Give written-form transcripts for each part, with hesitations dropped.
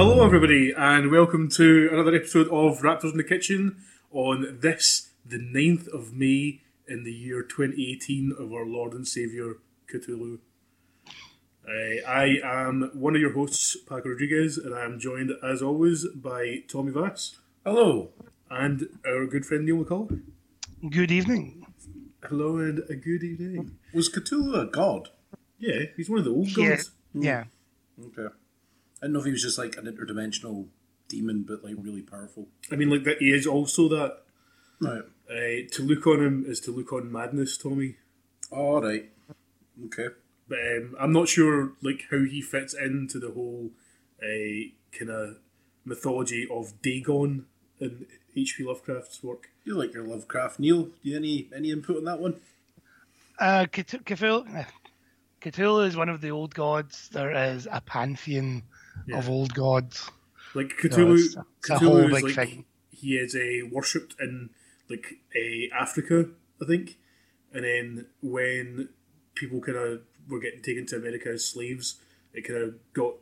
Hello everybody and welcome to another episode of Raptors in the Kitchen on this, the 9th of May in the year 2018 of our Lord and Saviour Cthulhu. I am one of your hosts, Paco Rodriguez, and I am joined as always by Tommy Vass. Hello. And our good friend Neil McCall. Good evening. Hello and a good evening. Was Cthulhu a god? Yeah, he's one of the old gods. Yeah. Okay. I don't know if he was just like an interdimensional demon, but like really powerful. I mean, like that he is also that. Right. To look on him is to look on madness, Tommy. All right. Okay. But I'm not sure like how he fits into the whole kind of mythology of Dagon in H.P. Lovecraft's work. You like your Lovecraft, Neil? Do you any input on that one? Cthulhu is one of the old gods. There is a pantheon. Yeah. Of old gods. Like Cthulhu, no, it's a whole big like, thing. He is worshipped in like Africa, I think. And then when people kind of were getting taken to America as slaves, it kind of got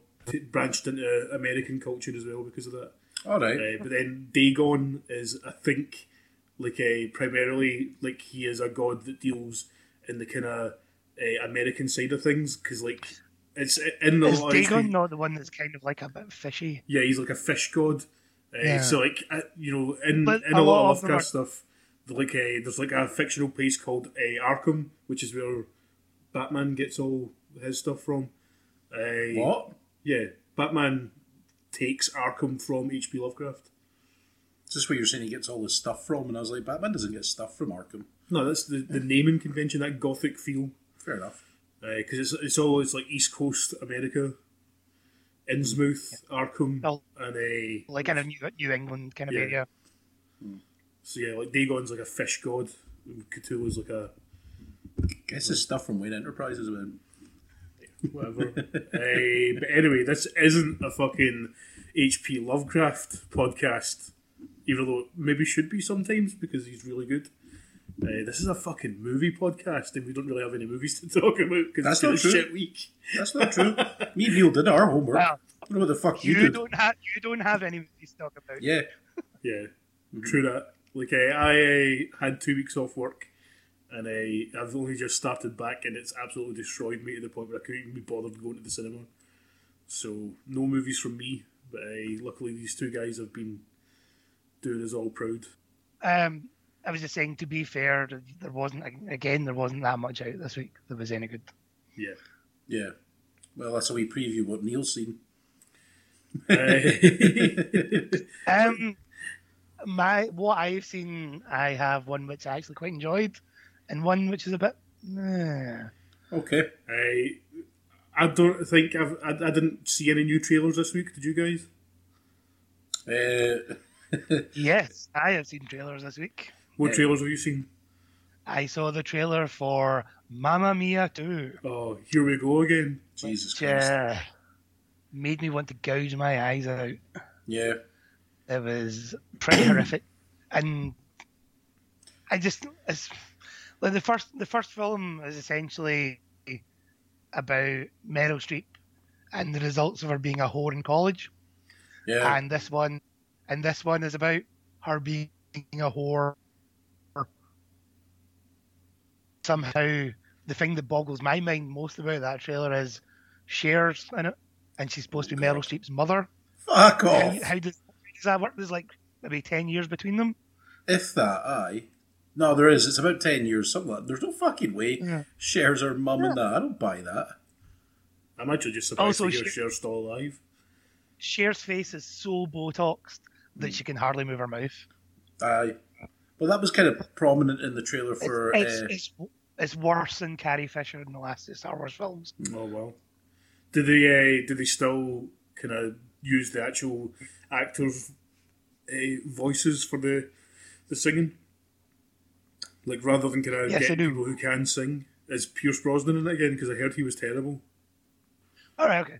branched into American culture as well because of that. All right. But then Dagon is, I think, like primarily like he is a god that deals in the kind of American side of things because like. It's in the. Is Dagon not the one that's kind of like a bit fishy? Yeah, he's like a fish god. Yeah. So like you know, in a lot of Lovecraft stuff, like there's like a fictional place called Arkham, which is where Batman gets all his stuff from. What? Yeah, Batman takes Arkham from H.P. Lovecraft. Is this where you're saying he gets all his stuff from? And I was like, Batman doesn't get stuff from Arkham. No, that's the naming convention, that gothic feel. Fair enough. Because it's always like East Coast America, Innsmouth, yeah. Arkham, well, and a like in a New England kind of area. So yeah, like Dagon's like a fish god, Cthulhu's like a. I guess it's stuff from Wayne Enterprises, man. Whatever. But anyway, this isn't a fucking H.P. Lovecraft podcast, even though it maybe should be sometimes because he's really good. This is a fucking movie podcast and we don't really have any movies to talk about because it's not a shit week. That's not true. Me and Neil did our homework. Well, I don't know what the fuck you did. You don't have any movies to talk about. Yeah. Yeah. Mm-hmm. True that. Like, I had 2 weeks off work and I've only just started back and it's absolutely destroyed me to the point where I couldn't even be bothered going to the cinema. So, no movies from me. But luckily these two guys have been doing us all proud. I was just saying, to be fair, there wasn't that much out this week that was any good. Yeah. Yeah. Well, that's a wee preview of what Neil's seen. What I've seen, I have one which I actually quite enjoyed, and one which is a bit... Okay. I didn't see any new trailers this week, did you guys? Yes, I have seen trailers this week. What trailers have you seen? I saw the trailer for Mamma Mia 2. Oh, here we go again. Jesus Christ. Made me want to gouge my eyes out. Yeah. It was pretty horrific. And I just... like the first film is essentially about Meryl Streep and the results of her being a whore in college. Yeah. And this one is about her being a whore. Somehow, the thing that boggles my mind most about that trailer is Cher's in it, and she's supposed to be Meryl Streep's mother. Fuck off! How does that work? There's like maybe 10 years between them? If that, aye. No, there is. It's about 10 years, something like that. There's no fucking way Cher's her mum and that. I don't buy that. I'm actually just surprised to hear Cher's still alive. Cher's face is so Botoxed that she can hardly move her mouth. Aye. Well, that was kind of prominent in the trailer for... It's worse than Carrie Fisher in the last two Star Wars films. Oh, well. Did they still kind of use the actual actors' voices for the singing? Like, rather than kind of getting people who can sing. Is Pierce Brosnan in it again? Because I heard he was terrible. All right, okay.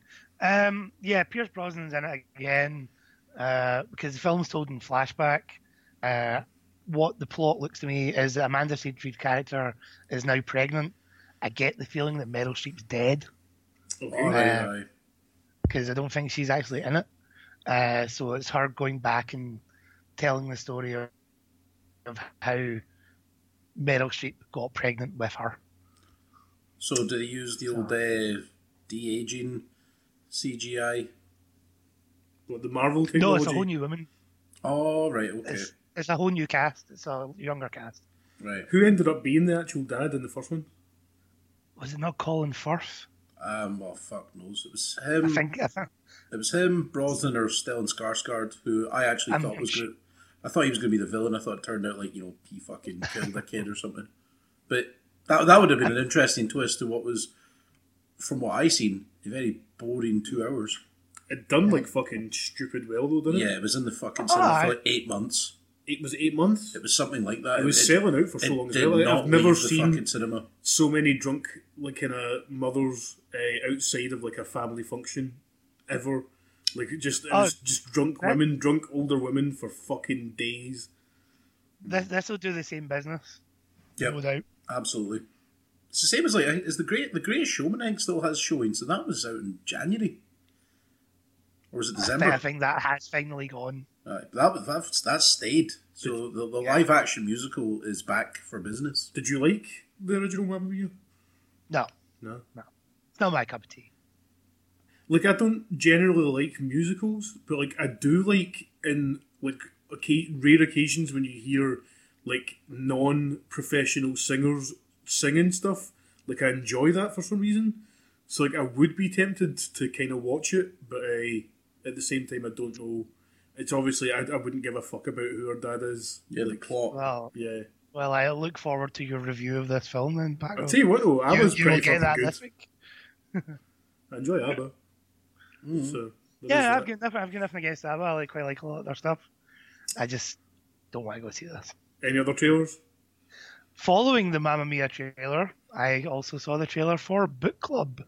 Yeah, Pierce Brosnan's in it again because the film's told in flashback. What the plot looks to me is that Amanda Seyfried's character is now pregnant. I get the feeling that Meryl Streep's dead because I don't think she's actually in it. So it's her going back and telling the story of how Meryl Streep got pregnant with her. So do they use the old de-aging CGI? What, the Marvel technology? No, it's a whole new woman. Oh, right, okay. It's a whole new cast. It's a younger cast. Right. Who ended up being the actual dad in the first one? Was it not Colin Firth? Oh, fuck knows. It was him. I think it was him, Brosnan, or Stellan Skarsgård, who I actually thought was good. I thought he was going to be the villain. I thought it turned out like, you know, he fucking killed a kid or something. But that would have been an interesting twist to what was, from what I seen, a very boring 2 hours. It done like fucking stupid well though, didn't it? Yeah, it was in the fucking cinema for like 8 months. It was 8 months? It was something like that. It was selling out for so long as well. I've never seen so many drunk, like, kind of mothers outside of, like, a family function ever. Like, it was just drunk women, drunk older women for fucking days. This will do the same business. Yeah. No doubt. Absolutely. It's the same as, like, is the Greatest Showman, I think, still has showings, so that was out in January. Or was it December? I think that has finally gone. Right, that stayed. So the live action musical is back for business. Did you like the original Mamma Mia? No. It's not my cup of tea. Like, I don't generally like musicals, but like I do like in like rare occasions when you hear like non-professional singers singing stuff. Like, I enjoy that for some reason. So like I would be tempted to kind of watch it, but at the same time I don't know. It's obviously, I wouldn't give a fuck about who her dad is. Yeah, the plot. Well, I look forward to your review of this film then, Paco. I'll tell you what though, you pretty fucking that good. This week. I enjoy Abba. Mm. So, I've got nothing against Abba. I quite like a lot of their stuff. I just don't want to go see this. Any other trailers? Following the Mamma Mia trailer, I also saw the trailer for Book Club.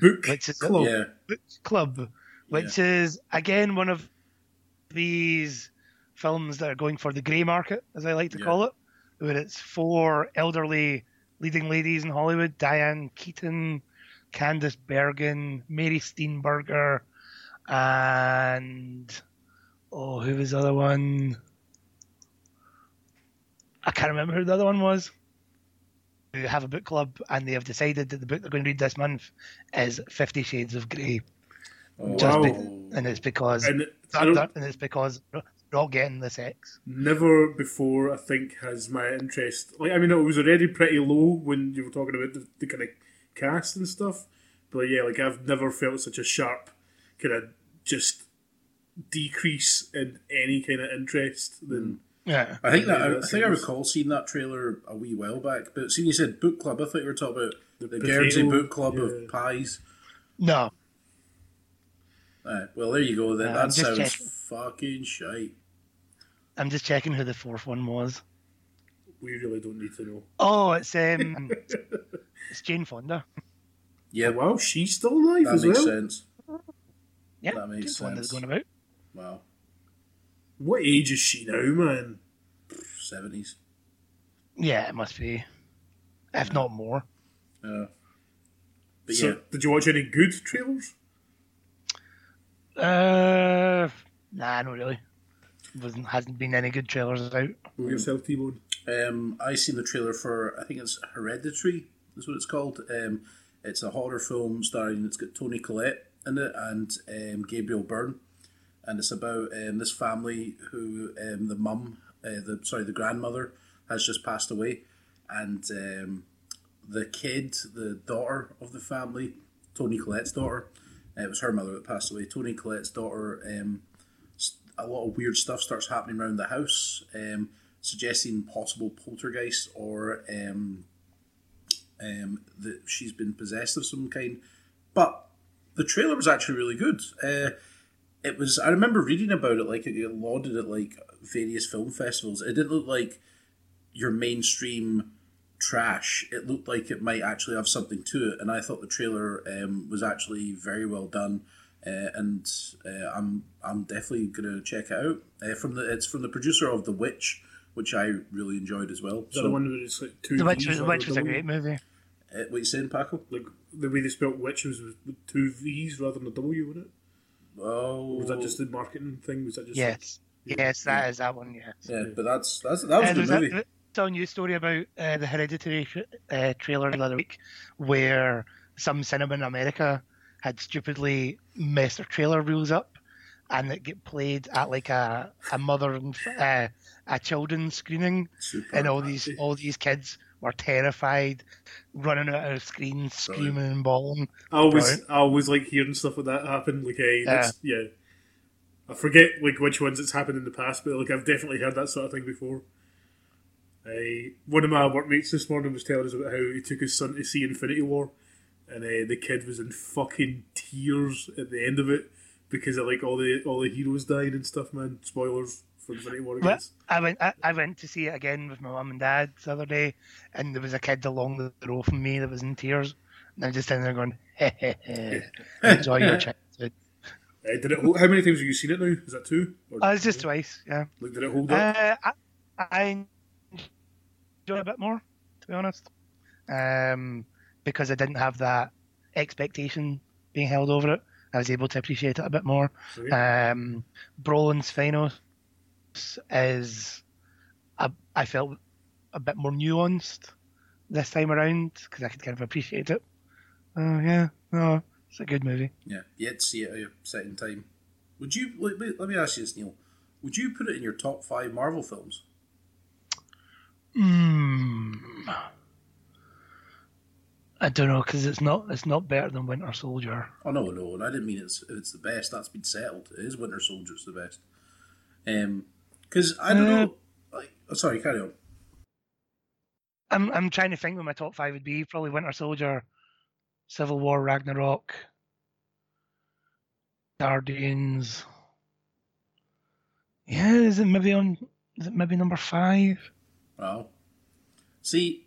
Book Club, which is, again, one of these films that are going for the grey market, as I like to call it, where it's four elderly leading ladies in Hollywood: Diane Keaton, Candice Bergen, Mary Steenburgen, and who was the other one? I can't remember who the other one was. Who have a book club, and they have decided that the book they're going to read this month is 50 Shades of Grey. Oh, wow. And it's because we're not getting the sex. Never before, I think, has my interest... Like, I mean, it was already pretty low when you were talking about the kind of cast and stuff. But yeah, like, I've never felt such a sharp kind of just decrease in any kind of interest than... Yeah. I think I recall seeing that trailer a wee while back. But seeing you said book club, I thought you were talking about the Guernsey Book Club of pies. No. Right, well, there you go then. That sounds fucking shite. I'm just checking who the fourth one was. We really don't need to know. Oh, it's Jane Fonda. Yeah, well, she's still alive as well. That makes sense. Yeah, that makes sense. Jane Fonda's going about. Wow. What age is she now, man? 70s. Yeah, it must be. If not more. But so, did you watch any good trailers? Nah, not really. Hasn't been any good trailers out. Go yourself, T-Bone. I seen the trailer for, I think it's Hereditary, is what it's called. It's a horror film it's got Toni Collette in it and Gabriel Byrne, and it's about this family who the grandmother has just passed away, and the daughter of the family, Toni Collette's daughter. It was her mother that passed away. Toni Collette's daughter, a lot of weird stuff starts happening around the house, suggesting possible poltergeist or that she's been possessed of some kind. But the trailer was actually really good. It was. I remember reading about it, like, it lauded at, like, various film festivals. It didn't look like your mainstream trash. It looked like it might actually have something to it, and I thought the trailer was actually very well done, and I'm definitely gonna check it out. It's from the producer of The Witch, which I really enjoyed as well. So, the one where it's like two. The Witch was a great movie. What you saying, Paco? Like the way they spelt witch was with two V's rather than a W, wasn't it? Oh, was that just the marketing thing? Was that just yes, like, yes, that yeah. is that one. Yes, yeah, but that was the movie. I was telling you a story about the Hereditary trailer the other week, where some cinema in America had stupidly messed their trailer reels up, and it get played at like a mother and a children's screening, super and all happy. all these kids were terrified, running out of screens, screaming Brilliant. And bawling. I always like hearing stuff like that happen. Like, hey, yeah, I forget like which ones it's happened in the past, but like I've definitely heard that sort of thing before. One of my workmates this morning was telling us about how he took his son to see Infinity War, and the kid was in fucking tears at the end of it. Because of, like, all the heroes died and stuff, man. Spoilers for Infinity War. I went to see it again with my mum and dad the other day, and there was a kid along the row from me that was in tears, and I'm just standing there going, "Heh heh heh, enjoy your childhood." Did it? How many times have you seen it now? Is that two? It's just twice. Yeah. Like, did it hold up? I enjoyed it a bit more, to be honest, because I didn't have that expectation being held over it. I was able to appreciate it a bit more. Brolin's Thanos is, I felt a bit more nuanced this time around because I could kind of appreciate it. It's a good movie. Yeah, you had to see it at your second time. Would you? Let me ask you this, Neil. Would you put it in your top 5 Marvel films? I don't know, because it's not better than Winter Soldier. Oh, no, and I didn't mean it's the best. That's been settled. It is Winter Soldier, it's the best. Because I don't know... Like, oh, sorry, carry on. I'm trying to think what my top 5 would be. Probably Winter Soldier, Civil War, Ragnarok, Guardians. Yeah, is it maybe number 5? Wow. See...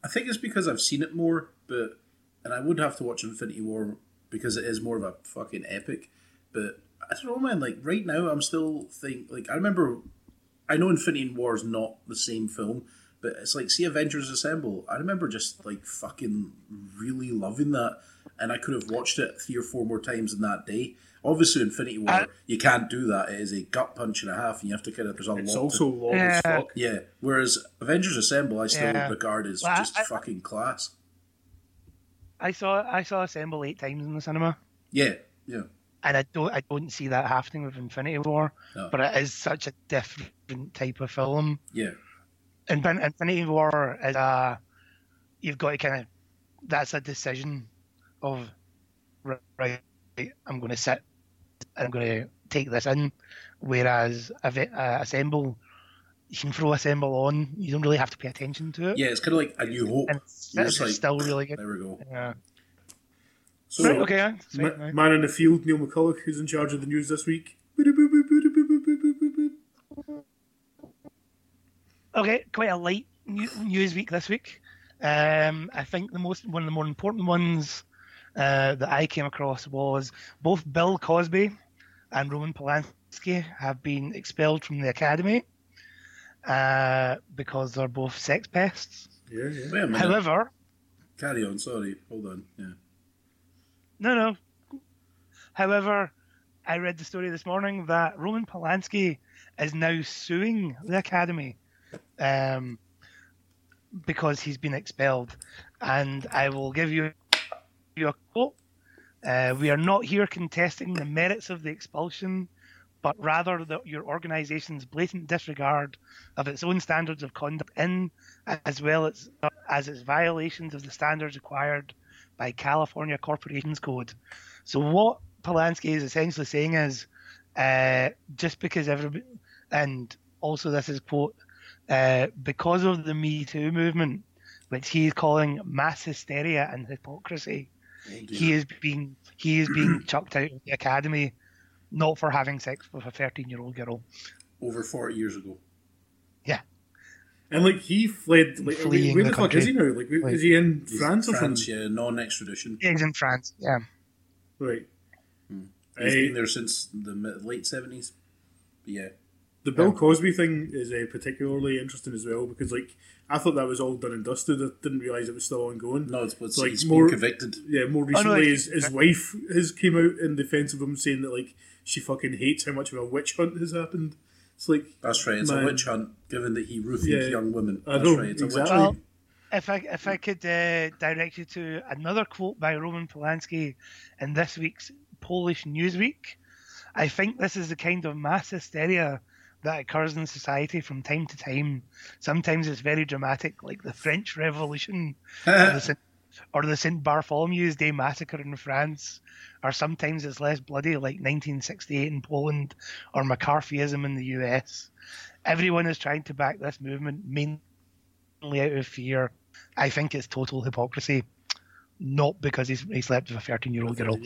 I think it's because I've seen it more, and I would have to watch Infinity War because it is more of a fucking epic. But I don't know, man. Like right now, I'm still think like I know Infinity War is not the same film, but it's like see Avengers Assemble. I remember just like fucking really loving that, and I could have watched it 3 or 4 more times in that day. Obviously, Infinity War, you can't do that. It is a gut punch and a half, and you have to kind of... It's also long as fuck. Yeah, whereas Avengers Assemble, I still regard as fucking class. I saw Assemble 8 times in the cinema. Yeah, yeah. And I don't see that happening with Infinity War, but it is such a different type of film. Yeah. Infinity War is you've got to kind of... That's a decision of, right, I'm going to sit and I'm going to take this in, whereas Assemble, you can throw Assemble on, you don't really have to pay attention to it. Yeah, it's kind of like A New Hope. It's like, still really good. There we go. Yeah. So, right, okay, man in the field, Neil McCulloch, who's in charge of the news this week. Okay, quite a light news week this week. I think one of the more important ones that I came across was both Bill Cosby and Roman Polanski have been expelled from the Academy because they're both sex pests. Yeah. Wait a minute. However... Carry on, sorry. Hold on. Yeah. No. However, I read the story this morning that Roman Polanski is now suing the Academy because he's been expelled. And I will give you a quote. We are not here contesting the merits of the expulsion, but rather your organization's blatant disregard of its own standards of conduct in, as well as its violations of the standards required by California Corporations Code. So what Polanski is essentially saying is, just because everybody, and also this is quote, because of the Me Too movement, which he's calling mass hysteria and hypocrisy, He is being chucked out of the Academy, not for having sex with a 13-year-old girl. Over 40 years ago. Yeah. And like he fled. Like, where the fuck is he now? Like is he in France or France? Yeah, non-extradition. He's in France. Yeah. Right. He's been there since the late 70s. Yeah. The Bill Cosby thing is particularly interesting as well, because like I thought that was all done and dusted. I didn't realise it was still ongoing. No, it's so, like, he's more, been convicted. Yeah, more recently, his wife has came out in defence of him, saying that like she fucking hates how much of a witch hunt has happened. It's like, that's right. It's a witch hunt, given that he roofied young women. That's right. It's exactly. A witch hunt. If I could direct you to another quote by Roman Polanski in this week's Polish Newsweek, I think this is the kind of mass hysteria that occurs in society from time to time. Sometimes it's very dramatic, like the French Revolution or the St. Bartholomew's Day massacre in France, or sometimes it's less bloody, like 1968 in Poland or McCarthyism in the US. Everyone is trying to back this movement, mainly out of fear. I think it's total hypocrisy, not because he slept with a 13-year-old girl.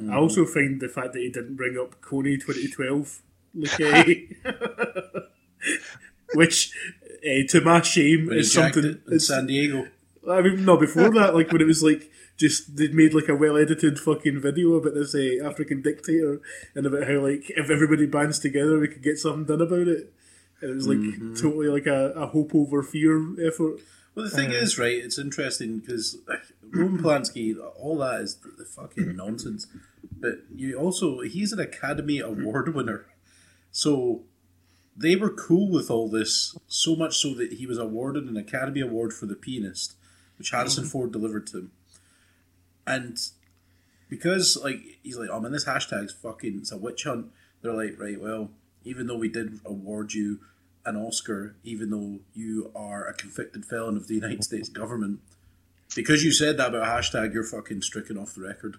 Mm. I also find the fact that he didn't bring up Coney 2012, which, to my shame, when is something in San Diego. I mean, no, before that, like when it was like just they'd made like a well-edited fucking video about this African dictator and about how like if everybody bands together, we could get something done about it. And it was like totally like a hope over fear effort. Well, the thing is, right, it's interesting because Roman Polanski, all that is the fucking nonsense. But you also, he's an Academy Award winner. So they were cool with all this, so much so that he was awarded an Academy Award for The Pianist, which Harrison Ford delivered to him. And because, like, he's like, oh man, this hashtag's fucking, it's a witch hunt. They're like, right, well, even though we did award you an Oscar, even though you are a convicted felon of the United States government, because you said that about a hashtag, you're fucking stricken off the record.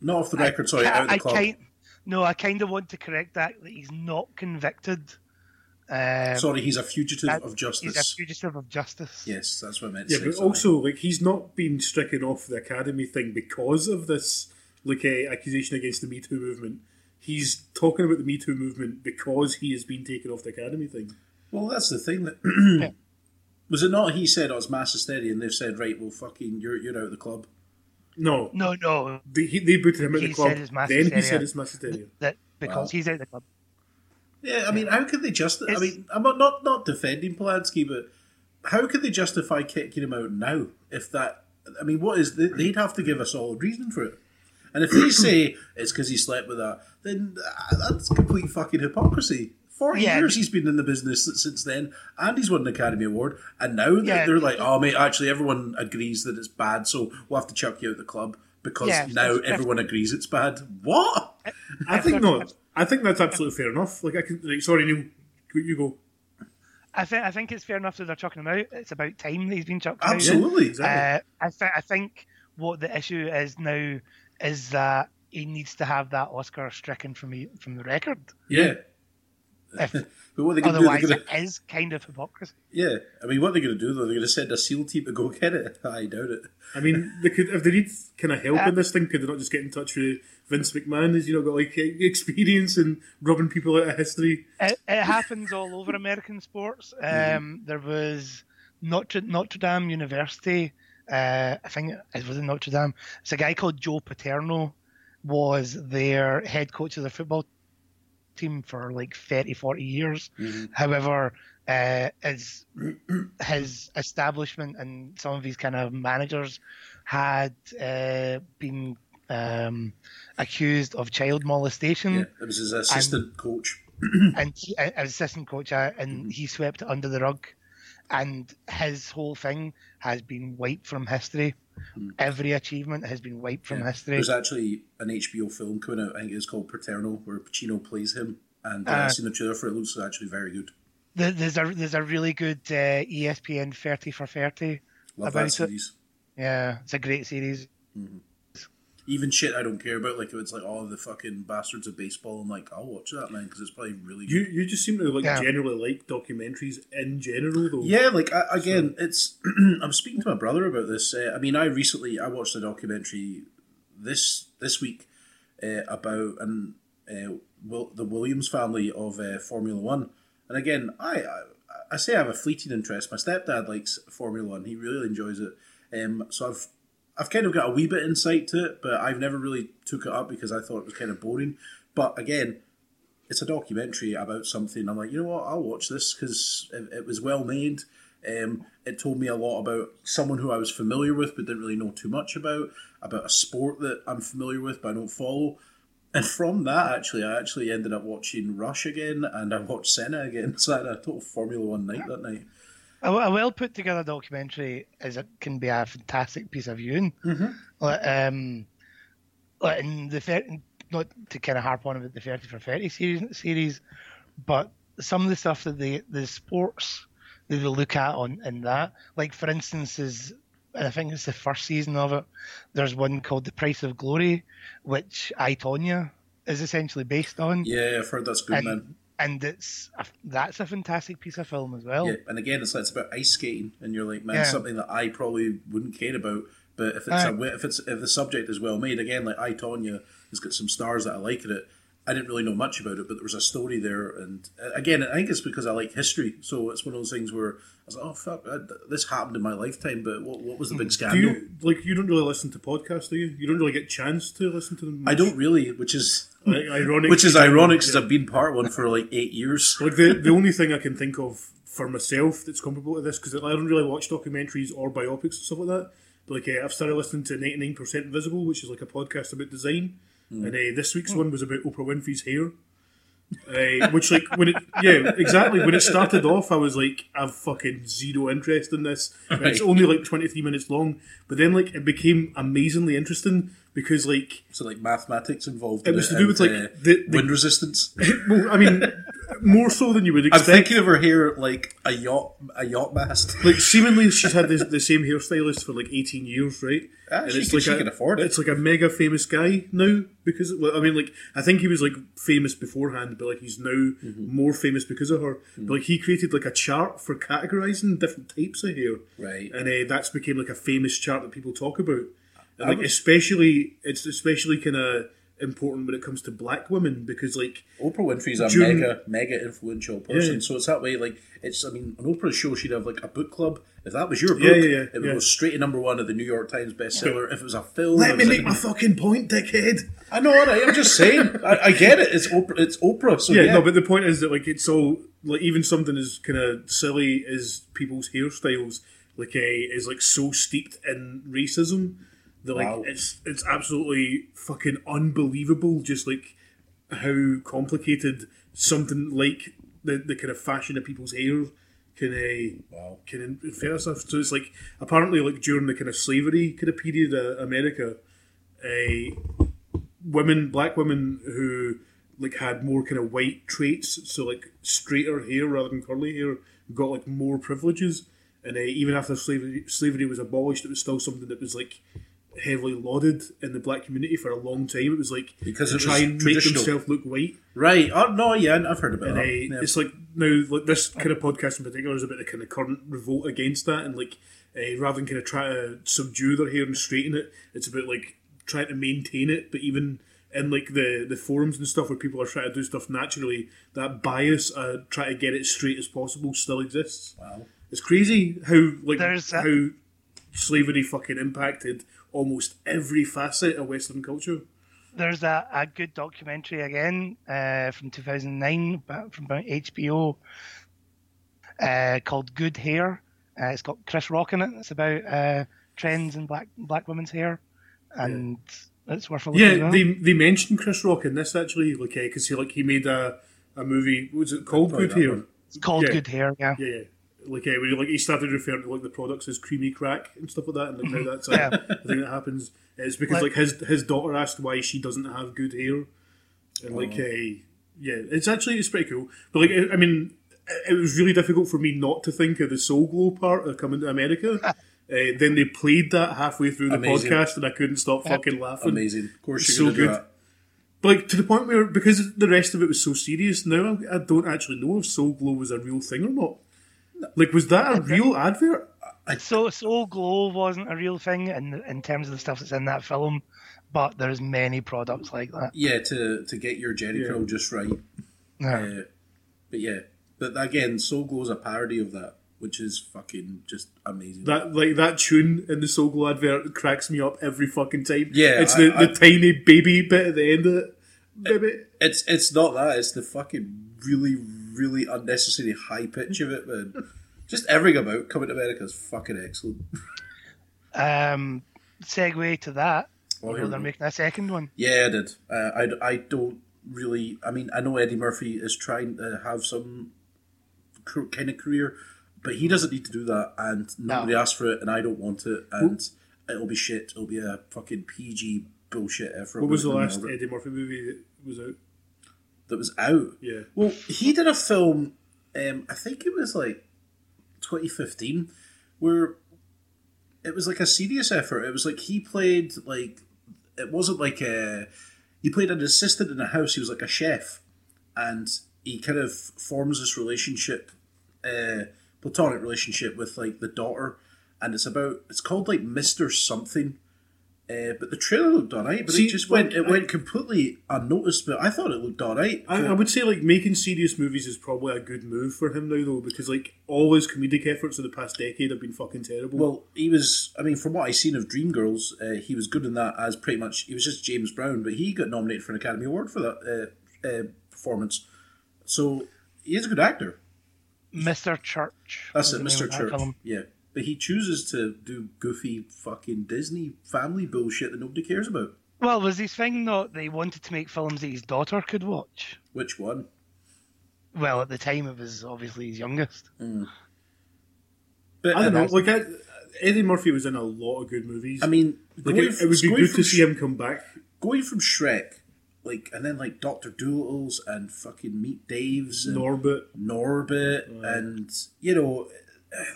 Not off the record, sorry, out of the club. No, I kind of want to correct that he's not convicted. He's a fugitive of justice. He's a fugitive of justice. Yes, that's what I meant to say. Yeah, but also, like, he's not been stricken off the Academy thing because of this, like, accusation against the Me Too movement. He's talking about the Me Too movement because he has been taken off the Academy thing. Well, that's the thing that... Was it not he said, oh, it's mass hysteria, and they've said, right, well, fucking, you're out of the club. No. They booted him out of the club. He said it's mass hysteria. Because he's out of the club. Yeah, I mean, how could they justify... I mean, I'm not defending Polanski, but how could they justify kicking him out now if that... I mean, what is... They'd have to give a solid reason for it. And if they say it's because he slept with that, then that's complete fucking hypocrisy. 40 years he's been in the business since then, and he's won an Academy Award, and now they're like, oh mate, actually everyone agrees that it's bad, so we'll have to chuck you out of the club because now everyone agrees it's bad. What? I think not. I think that's absolutely fair enough. Like, I can. Like, sorry, Neil, you go. I think it's fair enough that they're chucking him out. It's about time that he's been chucked out. Absolutely, exactly. I think what the issue is now is that he needs to have that Oscar stricken from the record. Yeah. But what are they going to do? Otherwise, it is kind of hypocrisy. Yeah. I mean, what are they going to do, though? They're going to send a SEAL team to go get it? I doubt it. I mean, they could, if they need kind of help in this thing, could they not just get in touch with Vince McMahon? Has got like experience in rubbing people out of history? It happens all over American sports. There was Notre Dame University... I think it was in Notre Dame. It's a guy called Joe Paterno was their head coach of the football team for like 30, 40 years. Mm-hmm. However, his establishment and some of his kind of managers had been accused of child molestation. Yeah, it was his assistant coach. And assistant coach, and he swept it under the rug. And his whole thing has been wiped from history. Mm. Every achievement has been wiped from history. There's actually an HBO film coming out, I think it's called Paterno, where Pacino plays him. And I've seen the trailer for it, looks actually very good. There's a really good ESPN 30 for 30. Love that series. It. Yeah, it's a great series. Mm-hmm. Even shit I don't care about, like if it's like all the fucking bastards of baseball, I'm like, I'll watch that, man, because it's probably really good. You just seem to like generally like documentaries in general, though. Yeah, like it's I'm speaking to my brother about this. I mean, I watched a documentary this week about the Williams family of Formula One, and again, I say I have a fleeting interest. My stepdad likes Formula One; he really enjoys it. So I've kind of got a wee bit insight to it, but I've never really took it up because I thought it was kind of boring. But again, it's a documentary about something. I'm like, you know what, I'll watch this because it was well made. It told me a lot about someone who I was familiar with but didn't really know too much about a sport that I'm familiar with but I don't follow. And from that, actually, I actually ended up watching Rush again, and I watched Senna again. So I had a total Formula One night that night. A well-put-together documentary can be a fantastic piece of viewing. Mm-hmm. Not to kind of harp on about the 30 for 30 series, but some of the stuff that the sports that they look at in that, like, for instance, is... and I think it's the first season of it, there's one called The Price of Glory, which I, Tonya is essentially based on. Yeah, I've heard that's good, man. And that's a fantastic piece of film as well. Yeah, and again, it's about ice skating, and you're like, man, something that I probably wouldn't care about, but if the subject is well made, again, like I, Tonya has got some stars that I like in it. I didn't really know much about it, but there was a story there. And again, I think it's because I like history. So it's one of those things where I was like, oh, fuck, this happened in my lifetime, but what was the big scandal? You don't really listen to podcasts, do you? You don't really get a chance to listen to them much. I don't really, which is ironic. Which is ironic because I've been part of one for like 8 years. Like the only thing I can think of for myself that's comparable to this, because I don't really watch documentaries or biopics and stuff like that. But like I've started listening to 99% Invisible, which is like a podcast about design. Mm. And this week's one was about Oprah Winfrey's hair, which, like, when it started off, I was like, I've fucking zero interest in this. Right. It's only like 23 minutes long, but then like it became amazingly interesting because like mathematics involved. It was to do with the wind resistance. Well, I mean, more so than you would expect. I'm thinking of her hair like a yacht mast. Like seemingly, she's had the same hairstylist for like 18 years, right? Ah, and she can afford it. It's like a mega famous guy now because I think he was like famous beforehand, but like he's now more famous because of her. Mm-hmm. But like he created like a chart for categorizing different types of hair, right? And that's became like a famous chart that people talk about. And like especially kind of important when it comes to black women because like Oprah Winfrey's a mega influential person, so it's that way. Like on Oprah's show she'd have like a book club. If that was your book, it would go straight to #1 of the New York Times bestseller. Yeah. If it was a film, let me make my fucking point, dickhead. I know, alright, I'm just saying. I get it. It's Oprah. So no, but the point is that like it's all like even something as kind of silly as people's hairstyles, like is like so steeped in racism. It's absolutely fucking unbelievable just like how complicated something like the kind of fashion of people's hair can infer stuff. So it's like apparently like during the kind of slavery kind of period of America, black women who like had more kind of white traits, so like straighter hair rather than curly hair, got like more privileges. And even after slavery was abolished, it was still something that was like heavily lauded in the black community for a long time. It was like because try and make themselves look white, right? Oh no, yeah, I've heard about that. It's like now, like this kind of podcast in particular is about the kind of current revolt against that, and like rather than kind of try to subdue their hair and straighten it, it's about like trying to maintain it. But even in like the forums and stuff where people are trying to do stuff naturally, that bias, try to get it straight as possible, still exists. Wow, it's crazy how slavery fucking impacted almost every facet of Western culture. There's a good documentary again from 2009 from HBO called Good Hair. It's got Chris Rock in it. It's about trends in black women's hair, and it's worth a look. Yeah, they mentioned Chris Rock in this actually, because he made a movie. What was it called? Good Hair. One. It's called Good Hair. Yeah. He started referring to like the products as creamy crack and stuff like that, and like how that's a thing that happens. It's because like his daughter asked why she doesn't have good hair, and it's pretty cool. But it was really difficult for me not to think of the Soul Glow part of Coming to America. Then they played that halfway through the podcast, and I couldn't stop fucking laughing. Amazing, of course, you're so good. But to the point where because the rest of it was so serious, now I don't actually know if Soul Glow was a real thing or not. Like, was that a real advert? So Soul Glow wasn't a real thing in terms of the stuff that's in that film, but there's many products like that. Yeah, to get your Jerry curl just right. But again, Soul Glow's a parody of that, which is fucking just amazing. That tune in the Soul Glow advert cracks me up every fucking time. Yeah, it's the tiny baby bit at the end of it. baby. It's not that. It's the fucking really, really unnecessary high pitch of it, man. Just everything about Coming to America is fucking excellent. Segue to that. Oh, they're making a second one. Yeah, I did. I don't really... I mean, I know Eddie Murphy is trying to have some kind of career, but he doesn't need to do that, and nobody asked for it, and I don't want it, and it'll be shit. It'll be a fucking PG bullshit effort. What was the last Eddie Murphy movie that was out? That was out? Yeah. Well, he did a film, I think it was like 2015, where it was like a serious effort. It was like he played like... It wasn't like a... He played an assistant in a house. He was like a chef. And he kind of forms this relationship, platonic relationship with like the daughter. And it's about... It's called like Mr. Something. But the trailer looked alright. But it went completely unnoticed. But I thought it looked alright. I would say like making serious movies is probably a good move for him now though. Because like all his comedic efforts of the past decade have been fucking terrible. Well, he was... I mean, from what I've seen of Dreamgirls, he was good in that as pretty much... He was just James Brown. But he got nominated for an Academy Award for that performance. So he is a good actor. Mr. Church. That's it, Mr. Church. Yeah. But he chooses to do goofy fucking Disney family bullshit that nobody cares about. Well, was his thing not they wanted to make films that his daughter could watch? Which one? Well, at the time it was obviously his youngest. Mm. But I don't know. Like Eddie Murphy was in a lot of good movies. I mean, like, it would be good to see him come back. Going from Shrek, like, and then like Dr. Doolittle's and fucking Meet Dave's, and Norbit, and you know.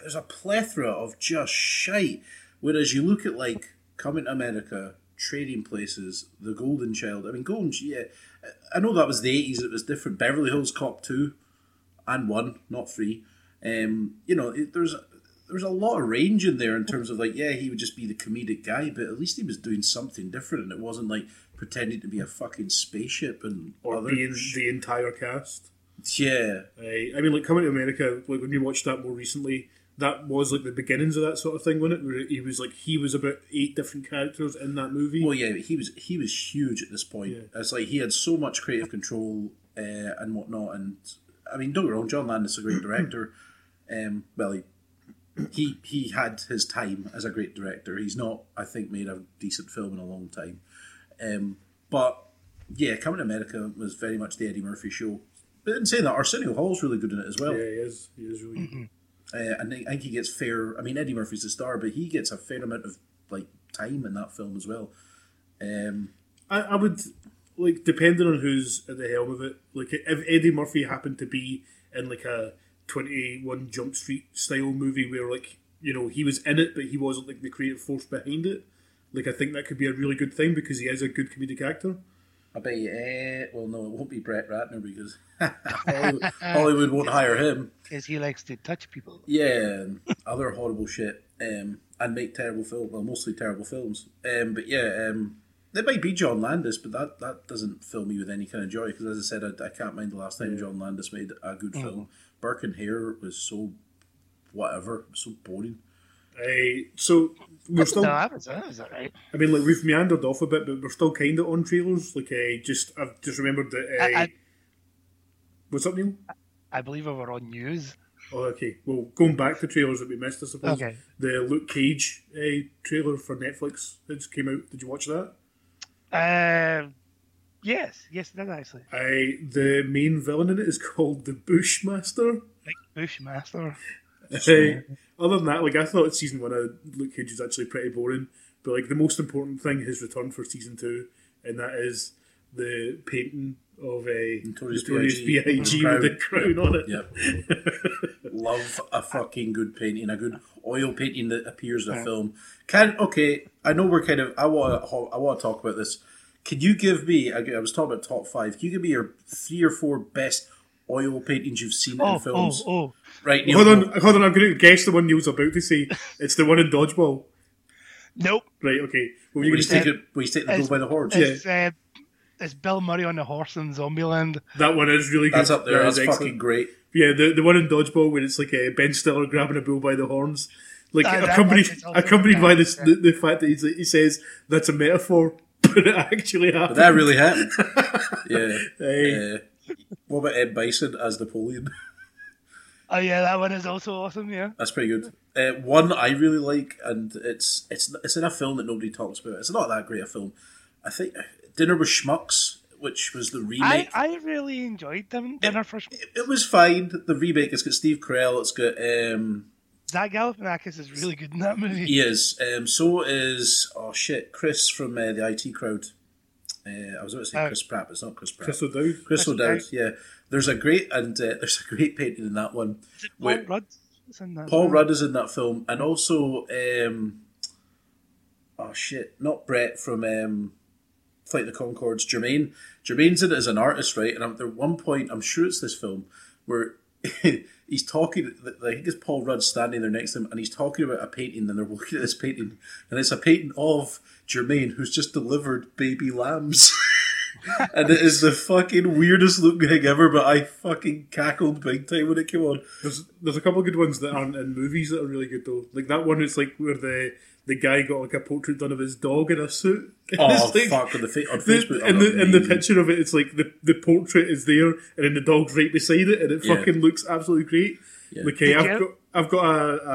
There's a plethora of just shite. Whereas you look at like Coming to America, Trading Places, The Golden Child. I mean, yeah. I know that was the 80s. It was different. Beverly Hills Cop 2 and 1, not 3. You know, there's a lot of range in there in terms of like, yeah, he would just be the comedic guy, but at least he was doing something different, and it wasn't like pretending to be a fucking spaceship and or being the entire cast. Yeah. I mean, like, Coming to America, like, when we watched that more recently, that was, like, the beginnings of that sort of thing, wasn't it? Where he was about 8 different characters in that movie. Well, yeah, he was huge at this point. Yeah. It's like, he had so much creative control and whatnot, and, I mean, don't get me wrong, John Landis is a great director. Well, he had his time as a great director. He's not, I think, made a decent film in a long time. But, yeah, Coming to America was very much the Eddie Murphy show. But in saying that, Arsenio Hall's really good in it as well. Yeah, he is really good. And I think he gets fair... I mean, Eddie Murphy's the star, but he gets a fair amount of like time in that film as well. I would, like, depending on who's at the helm of it, like, if Eddie Murphy happened to be in, like, a 21 Jump Street style movie where, like, you know, he was in it, but he wasn't, like, the creative force behind it, like, I think that could be a really good thing because he is a good comedic actor. I bet you, well, no, it won't be Brett Ratner because Hollywood won't hire him. Because he likes to touch people. Yeah, other horrible shit and make terrible films. Well, mostly terrible films. But yeah, there might be John Landis, but that doesn't fill me with any kind of joy because, as I said, I can't mind the last time John Landis made a good film. Burke and Hare was so whatever, so boring. So we're still. No, that was all right. I mean, like we've meandered off a bit, but we're still kind of on trailers. Like, I've just remembered that. What's up, Neil? I believe we were on news. Oh, okay. Well, going back to trailers that we missed, I suppose. Okay. The Luke Cage trailer for Netflix that just came out. Did you watch that? Yes, I did actually. The main villain in it is called the Bushmaster. Like Bushmaster. Other than that, like I thought season 1 of Luke Cage was actually pretty boring, but like the most important thing has returned for season 2, and that is the painting of a Notorious B.I.G. with the crown on it. Yep. Love a fucking good painting, a good oil painting that appears in a film. I know we're kind of. I want to talk about this. Can you give me? I was talking about top 5. Can you give me your 3 or 4 best oil paintings you've seen in films? Right, Neil. Hold on, I'm going to guess the one Neil's about to say. It's the one in Dodgeball. Nope. Right, okay. Well, you just take the bull by the horns. It's Bill Murray on the horse in Zombieland. That one is really good. That's up there. That's fucking great. Yeah, the one in Dodgeball where it's like Ben Stiller grabbing a bull by the horns, like accompanied by the fact that he says, that's a metaphor. when it actually happened. But that really happened. Yeah. Hey. What about Ed Bison as Napoleon? Oh yeah, that one is also awesome. Yeah, that's pretty good. One I really like, and it's in a film that nobody talks about. It's not that great a film. I think Dinner with Schmucks, which was the remake. I really enjoyed Dinner for Schmucks. It was fine. The remake. It's got Steve Carell. It's got Zach Galifianakis is really good in that movie. He is. So is Chris from the IT Crowd. I was about to say Chris Pratt, but it's not Chris Pratt. Chris O'Dowd. Yeah, there's a great painting in that one. Paul Rudd is in that film, and also not Brett from Flight of the Conchords, Jermaine. Jermaine's in it as an artist, right? And at one point, I'm sure it's this film where he's talking. I think it's Paul Rudd standing there next to him, and he's talking about a painting. And they're looking at this painting, and it's a painting of Jermaine, who's just delivered baby lambs, and it is the fucking weirdest looking thing ever. But I fucking cackled big time when it came on. There's a couple of good ones that aren't in movies that are really good though. Like that one, it's like where the guy got like a portrait done of his dog in a suit. Oh like, fuck! On Facebook, and the picture of it, it's like the portrait is there, and then the dog's right beside it, and it fucking looks absolutely great. Yeah. Okay, I've got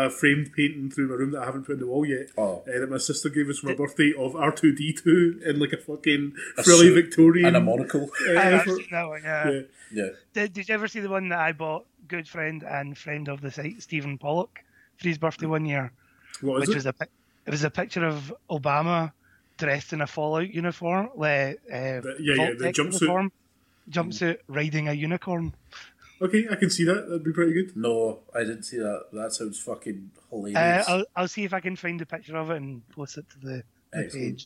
a framed painting through my room that I haven't put on the wall yet that my sister gave us for my birthday of R2-D2 in like a fucking frilly Victorian... And a monocle. I've seen that one, yeah. Did you ever see the one that I bought, good friend and friend of the site, Stephen Pollock, for his birthday one year? What is it? It was a picture of Obama dressed in a Fallout uniform, the jumpsuit, riding a unicorn. Okay, I can see that. That'd be pretty good. No, I didn't see that. That sounds fucking hilarious. I'll see if I can find a picture of it and post it to the page.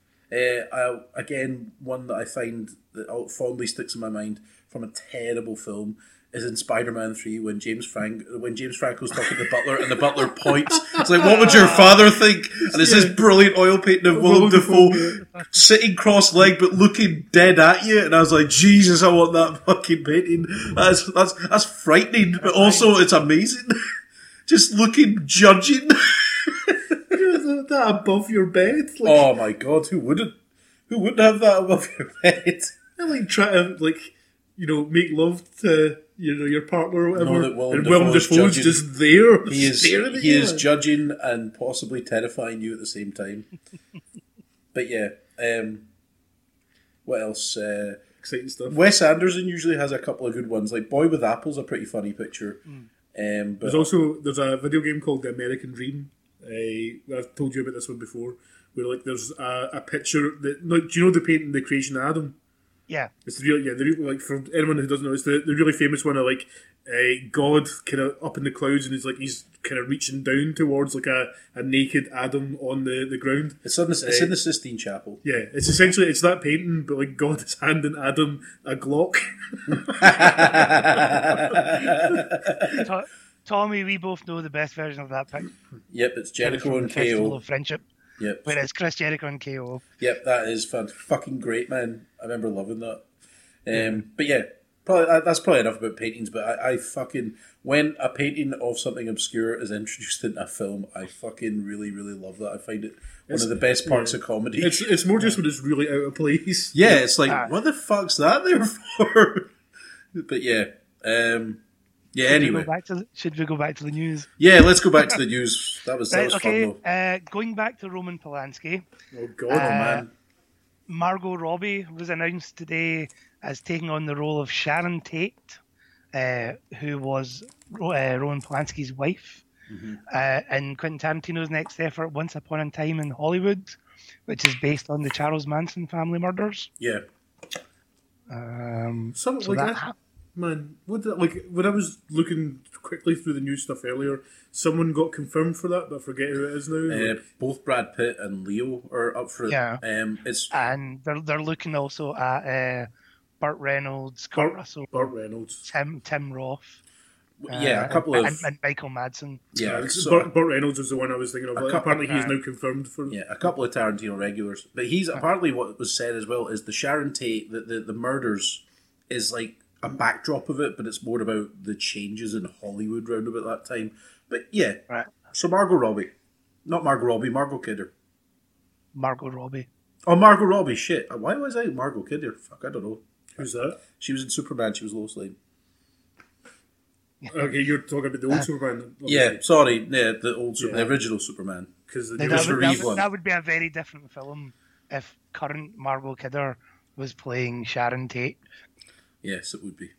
Again, one that I find that fondly sticks in my mind from a terrible film is in Spider-Man 3 when James Franco's talking to the butler and the butler points. It's like, what would your father think? And it's this brilliant oil painting of Willem Dafoe sitting cross-legged but looking dead at you. And I was like, Jesus, I want that fucking painting. That's frightening, but also it's amazing. Just looking, judging. That above your bed. Like, oh my God, who wouldn't have that above your bed? I like try to make love to your partner or whatever. And Willem Dafoe's just there. He is judging and possibly terrifying you at the same time. But yeah, what else? Exciting stuff. Wes Anderson usually has a couple of good ones. Like Boy with Apple's a pretty funny picture. But there's a video game called The American Dream. I've told you about this one before. Where there's a picture that do you know the painting The Creation of Adam? Yeah, it's for anyone who doesn't know, it's the really famous one of God kind of up in the clouds and he's kind of reaching down towards a naked Adam on the ground. It's in the Sistine Chapel. Yeah, it's essentially it's that painting, but God is handing Adam a Glock. Tommy, we both know the best version of that picture. Yep, it's Jericho and KO. Festival of Friendship. Yep. Whereas Chris Jericho and KO. Yep, that is fucking great, man. I remember loving that. But yeah, that's probably enough about paintings, but I fucking... When a painting of something obscure is introduced in a film, I fucking really, really love that. I find it one of the best parts of comedy. It's more just when it's really out of place. Yeah, it's what the fuck's that there for? But yeah. Anyway. Should we go back to the news? Yeah, let's go back to the news. That was fun, though. Going back to Roman Polanski. Oh, God, man. Margot Robbie was announced today as taking on the role of Sharon Tate, who was Roman Polanski's wife, in Quentin Tarantino's next effort, Once Upon a Time in Hollywood, which is based on the Charles Manson family murders. Yeah. Man, when I was looking quickly through the news stuff earlier, someone got confirmed for that, but I forget who it is now. Both Brad Pitt and Leo are up for it. Yeah. And they're looking also at Burt Reynolds, Kurt Russell, Tim Roth. Yeah, a couple of... And Michael Madsen. Yeah, Burt Reynolds was the one I was thinking of. Apparently he's now confirmed for... Yeah, a couple of Tarantino regulars. But he's apparently what was said as well is the Sharon Tate, the murders is a backdrop of it, but it's more about the changes in Hollywood round about that time. But yeah, right. So Margot Robbie, not Margot Robbie, Margot Kidder. Margot Robbie. Oh, Margot Robbie, shit. Why was I Margot Kidder? Fuck, I don't know. Who's that? She was in Superman, she was Lois Lane. Okay, you're talking about the old Superman. Obviously. Yeah, sorry, yeah, the old Superman, the original Superman. Because that would be a very different film if current Margot Kidder was playing Sharon Tate. Yes, it would be.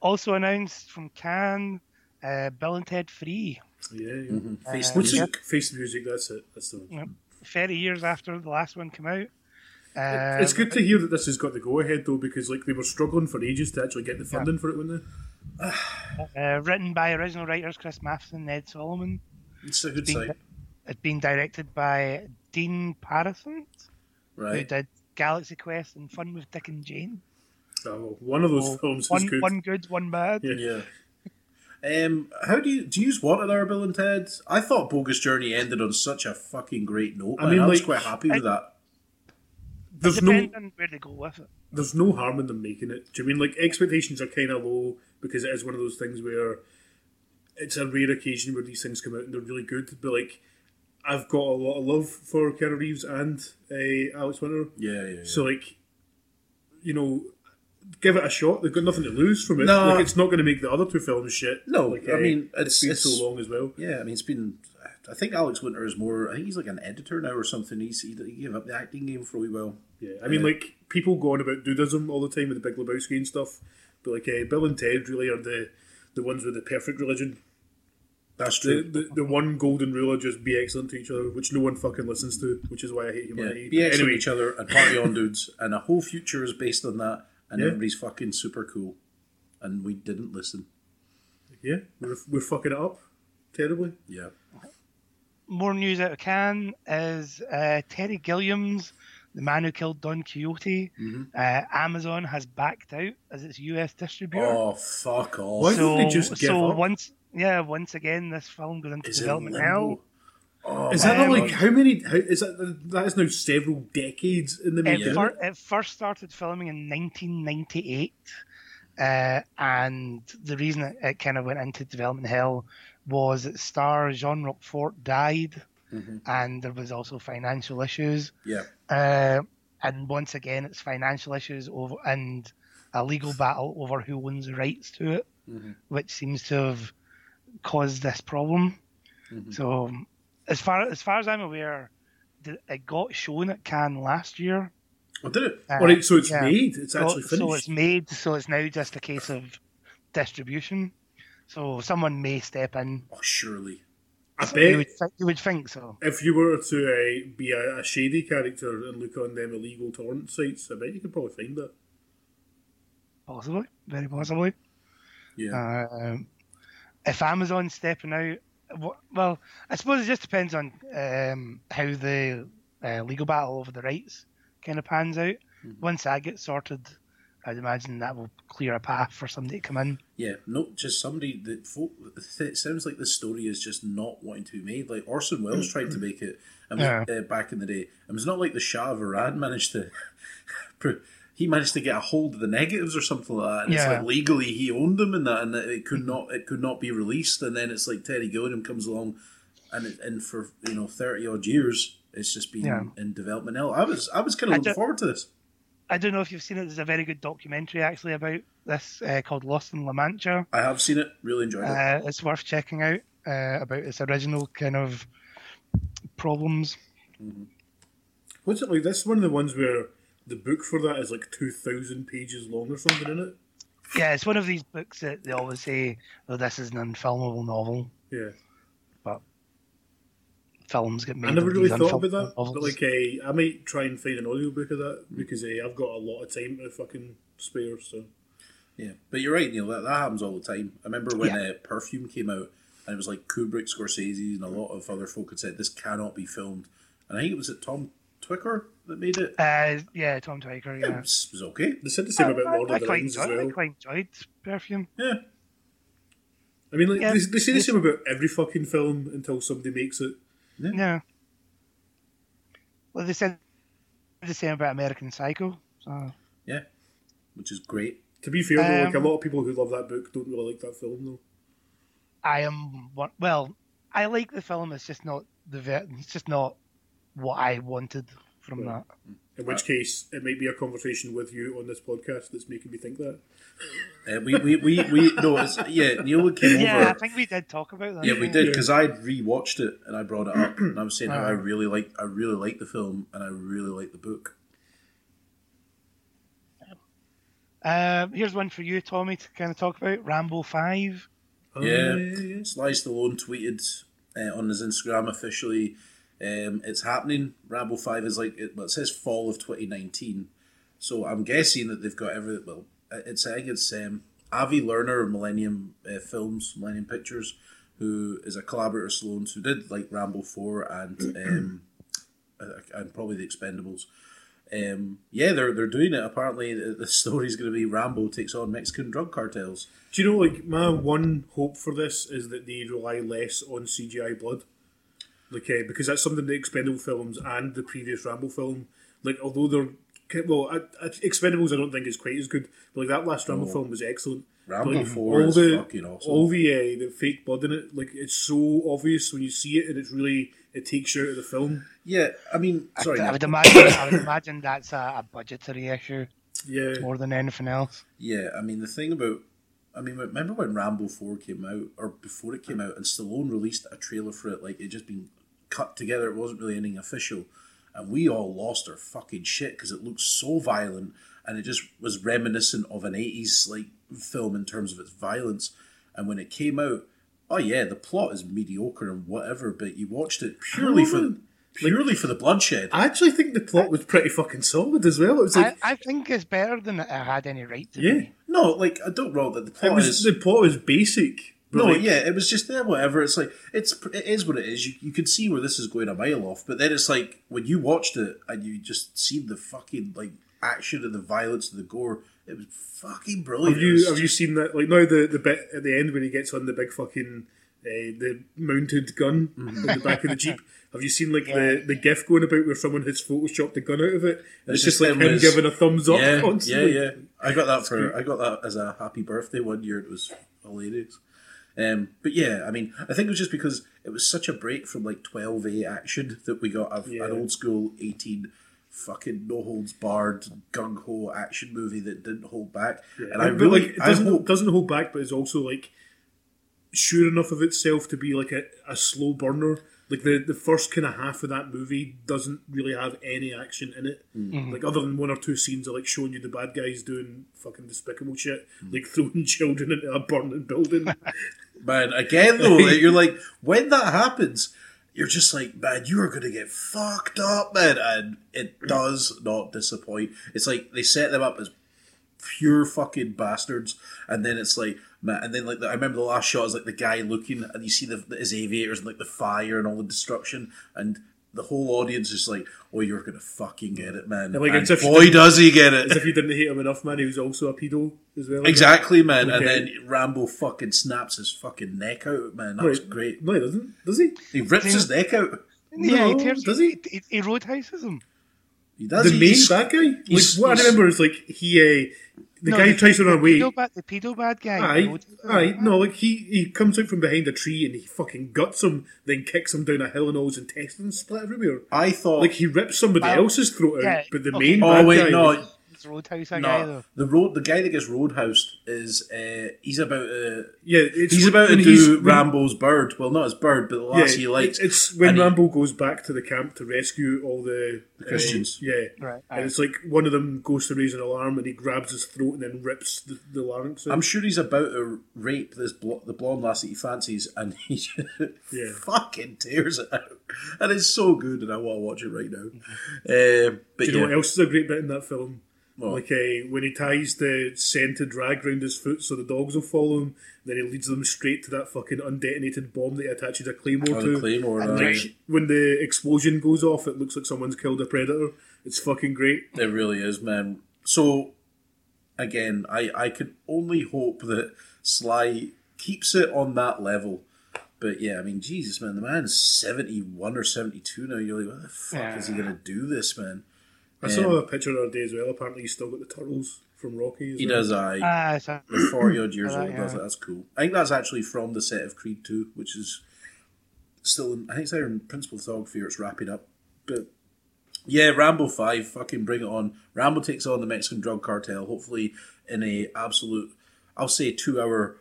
Also announced from Cannes, Bill and Ted 3. Yeah. Mm-hmm. Face Music, that's it. That's the one. Yep. 30 years after the last one came out. It's good to hear that this has got the go-ahead, though, because like they were struggling for ages to actually get the funding for it, weren't they? Written by original writers Chris Matheson and Ned Solomon. It's a good sight. It's been directed by Dean Parisant, who did Galaxy Quest and Fun with Dick and Jane. Oh, one of those films is good. One good, one bad. Yeah. How do you use what in our Bill and Ted? I thought Bogus Journey ended on such a fucking great note. I mean, I was quite happy with that. It depends on where they go with it. There's no harm in them making it. Do you mean, like, expectations are kind of low because it is one of those things where it's a rare occasion where these things come out and they're really good. But, like, I've got a lot of love for Keanu Reeves and Alex Winter. Yeah. So, like, you know, give it a shot. They've got nothing to lose from it. No. Like, it's not going to make the other two films shit. No, like, I mean, it's been so long as well. Yeah, I mean, it's been... I think Alex Winter is more... I think he's like an editor now or something. He gave up the acting game for a wee while. Yeah, I mean, like, people go on about dudism all the time with the Big Lebowski and stuff. But, like, Bill and Ted really are the ones with the perfect religion. That's true. The one golden rule of just be excellent to each other, which no one fucking listens to, which is why I hate humanity. Yeah, be excellent to each other and party on, dudes. And a whole future is based on that. And everybody's fucking super cool. And we didn't listen. Yeah, we're fucking it up terribly. Yeah. More news out of Cannes is Terry Gilliam's The Man Who Killed Don Quixote. Mm-hmm. Amazon has backed out as its US distributor. Oh, fuck off. Why didn't they just give up? Once again, this film goes into development now. Oh, is that like how many? That is now several decades in the making. It first started filming in 1998, and the reason it kind of went into development hell was that star Jean Rochefort died, and there was also financial issues. Yeah, and once again, it's financial issues over and a legal battle over who owns the rights to it, which seems to have caused this problem. Mm-hmm. So, as far as I'm aware, it got shown at Cannes last year. Oh, did it? All right, so it's made. It's actually finished. So it's made. So it's now just a case of distribution. So someone may step in. Oh, surely. I bet. You would think so. If you were to be a shady character and look on them illegal torrent sites, I bet you could probably find it. Possibly. Very possibly. Yeah. If Amazon's stepping out, well, I suppose it just depends on how the legal battle over the rights kind of pans out. Mm-hmm. Once that gets sorted, I'd imagine that will clear a path for somebody to come in. Yeah, not just somebody. It sounds like this story is just not wanting to be made. Like Orson Welles tried to make it back in the day. And it's not like the Shah of Iran managed to... he managed to get a hold of the negatives or something like that. And it's like legally he owned them and that, and it could not be released. And then it's like Terry Gilliam comes along and for 30 odd years, it's just been in development hell. I was kind of looking forward to this. I don't know if you've seen it. There's a very good documentary actually about this called Lost in La Mancha. I have seen it. Really enjoyed it. It's worth checking out about its original kind of problems. Mm-hmm. What's it like? That's one of the ones where the book for that is like 2,000 pages long or something, isn't it? Yeah, it's one of these books that they always say, oh, this is an unfilmable novel. Yeah. But films get made. I never really thought about that, novels. But like, I might try and find an audiobook of that because I've got a lot of time to fucking spare, so. Yeah, but you're right, Neil, that happens all the time. I remember when Perfume came out and it was like Kubrick, Scorsese and a lot of other folk had said, this cannot be filmed. And I think it was at Tom Twicker that made it. Tom Twicker, yeah. It was okay. They said the same about Lord of the Rings as well. I quite enjoyed Perfume. Yeah. I mean, like, they say the same about every fucking film until somebody makes it. Yeah. No. Well, they said the same about American Psycho. So. Yeah, which is great. To be fair, though, like, a lot of people who love that book don't really like that film, though. I like the film, it's just not what I wanted from that. In which case, it might be a conversation with you on this podcast that's making me think that. Neil came over. Yeah, I think we did talk about that. Yeah, we did, because I rewatched it and I brought it up and I was saying how I really like the film and I really like the book. Here's one for you, Tommy, to kind of talk about, Rambo 5. Yeah. Sly Stallone tweeted on his Instagram officially, it's happening. Rambo 5 is it says fall of 2019. So I'm guessing that they've got everything. Well, I think it's Avi Lerner of Millennium Pictures, who is a collaborator of Stallone's, who did Rambo 4 and probably The Expendables. They're doing it. Apparently, the story's going to be Rambo takes on Mexican drug cartels. Do you know, my one hope for this is that they rely less on CGI blood, because that's something the Expendable films and the previous Rambo film, although they're Expendables I don't think is quite as good, but that last Rambo film was excellent. Rambo 4 is fucking awesome. All the fake blood in it, it's so obvious when you see it, and it takes you out of the film. Yeah, I mean, sorry. I would imagine that's a budgetary issue. Yeah. More than anything else. Yeah, I mean, remember when Rambo 4 came out, or before it came out, and Stallone released a trailer for it, it just been cut together, it wasn't really anything official, and we all lost our fucking shit, because it looked so violent, and it just was reminiscent of an 80s, film in terms of its violence, and when it came out, the plot is mediocre and whatever, but you watched it purely for the bloodshed. I actually think the plot was pretty fucking solid as well. It was I think it's better than it had any right to be. No, I don't know that the plot is... The plot is basic. No, it was just there, whatever. It's it is what it is. You could see where this is going a mile off, but then it's when you watched it and you just see the fucking action and the violence and the gore... It was fucking brilliant. Have you seen that? Now the bit at the end when he gets on the big fucking the mounted gun on the back of the Jeep. Have you seen the gif going about where someone has photoshopped the gun out of it? And it's just him giving a thumbs up constantly. Yeah. I got that as a happy birthday one year. It was hilarious. But yeah, I mean, I think it was just because it was such a break from 12A action that we got an old school 18. Fucking no holds barred gung ho action movie that didn't hold back, and it doesn't hold back, but it's also sure enough of itself to be a slow burner. The first kind of half of that movie doesn't really have any action in it, other than one or two scenes of showing you the bad guys doing fucking despicable shit, throwing children into a burning building. Man, again though, you're when that happens. You're just man, you are going to get fucked up, man. And it does not disappoint. It's they set them up as pure fucking bastards. And then it's man, and then I remember the last shot is the guy looking and you see his aviators and the fire and all the destruction. And the whole audience is oh, you're going to fucking get it, man. And, and boy, does he get it. As if you didn't hate him enough, man, he was also a pedo as well. Exactly, man. Okay. And then Rambo fucking snaps his fucking neck out, man. That was great. No, he doesn't. Does he? He rips his neck out. Yeah, no, he roadhouses him. He does. Bad guy? What I remember is he... The guy tries to run away. The pedo bad guy. Aye. No, he comes out from behind a tree and he fucking guts him, then kicks him down a hill and all his intestines split everywhere. I thought... he rips somebody else's throat out, but the main bad guy... It's Roadhouse guy, though. The guy that gets roadhoused is... he's about to... Yeah, he's about to do Rambo's bird. Well, not his bird, but the last he likes. It's when Rambo goes back to the camp to rescue all the Christians. Right. And it's one of them goes to raise an alarm and he grabs his throat and then rips the larynx out. I'm sure he's about to rape this the blonde lass that he fancies and he just fucking tears it out. And it's so good and I want to watch it right now. But do you know what else is a great bit in that film? Well, when he ties the scented rag round his foot so the dogs will follow him, then he leads them straight to that fucking undetonated bomb that he attaches a claymore to. When the explosion goes off, it looks like someone's killed a predator. It's fucking great. It really is, man. So, again, I can only hope that Sly keeps it on that level. But yeah, I mean, Jesus, man, the man's 71 or 72 now. You're what the fuck is he going to do this, man? I saw a picture the other day as well. Apparently, he's still got the turtles from Rocky. He does, aye. 40-odd years old, does it? That's cool. I think that's actually from the set of Creed 2, which is still in... I think it's either in principal photography or it's wrapping up. But yeah, Rambo 5, fucking bring it on. Rambo takes on the Mexican drug cartel, hopefully in a absolute, I'll say 2-hour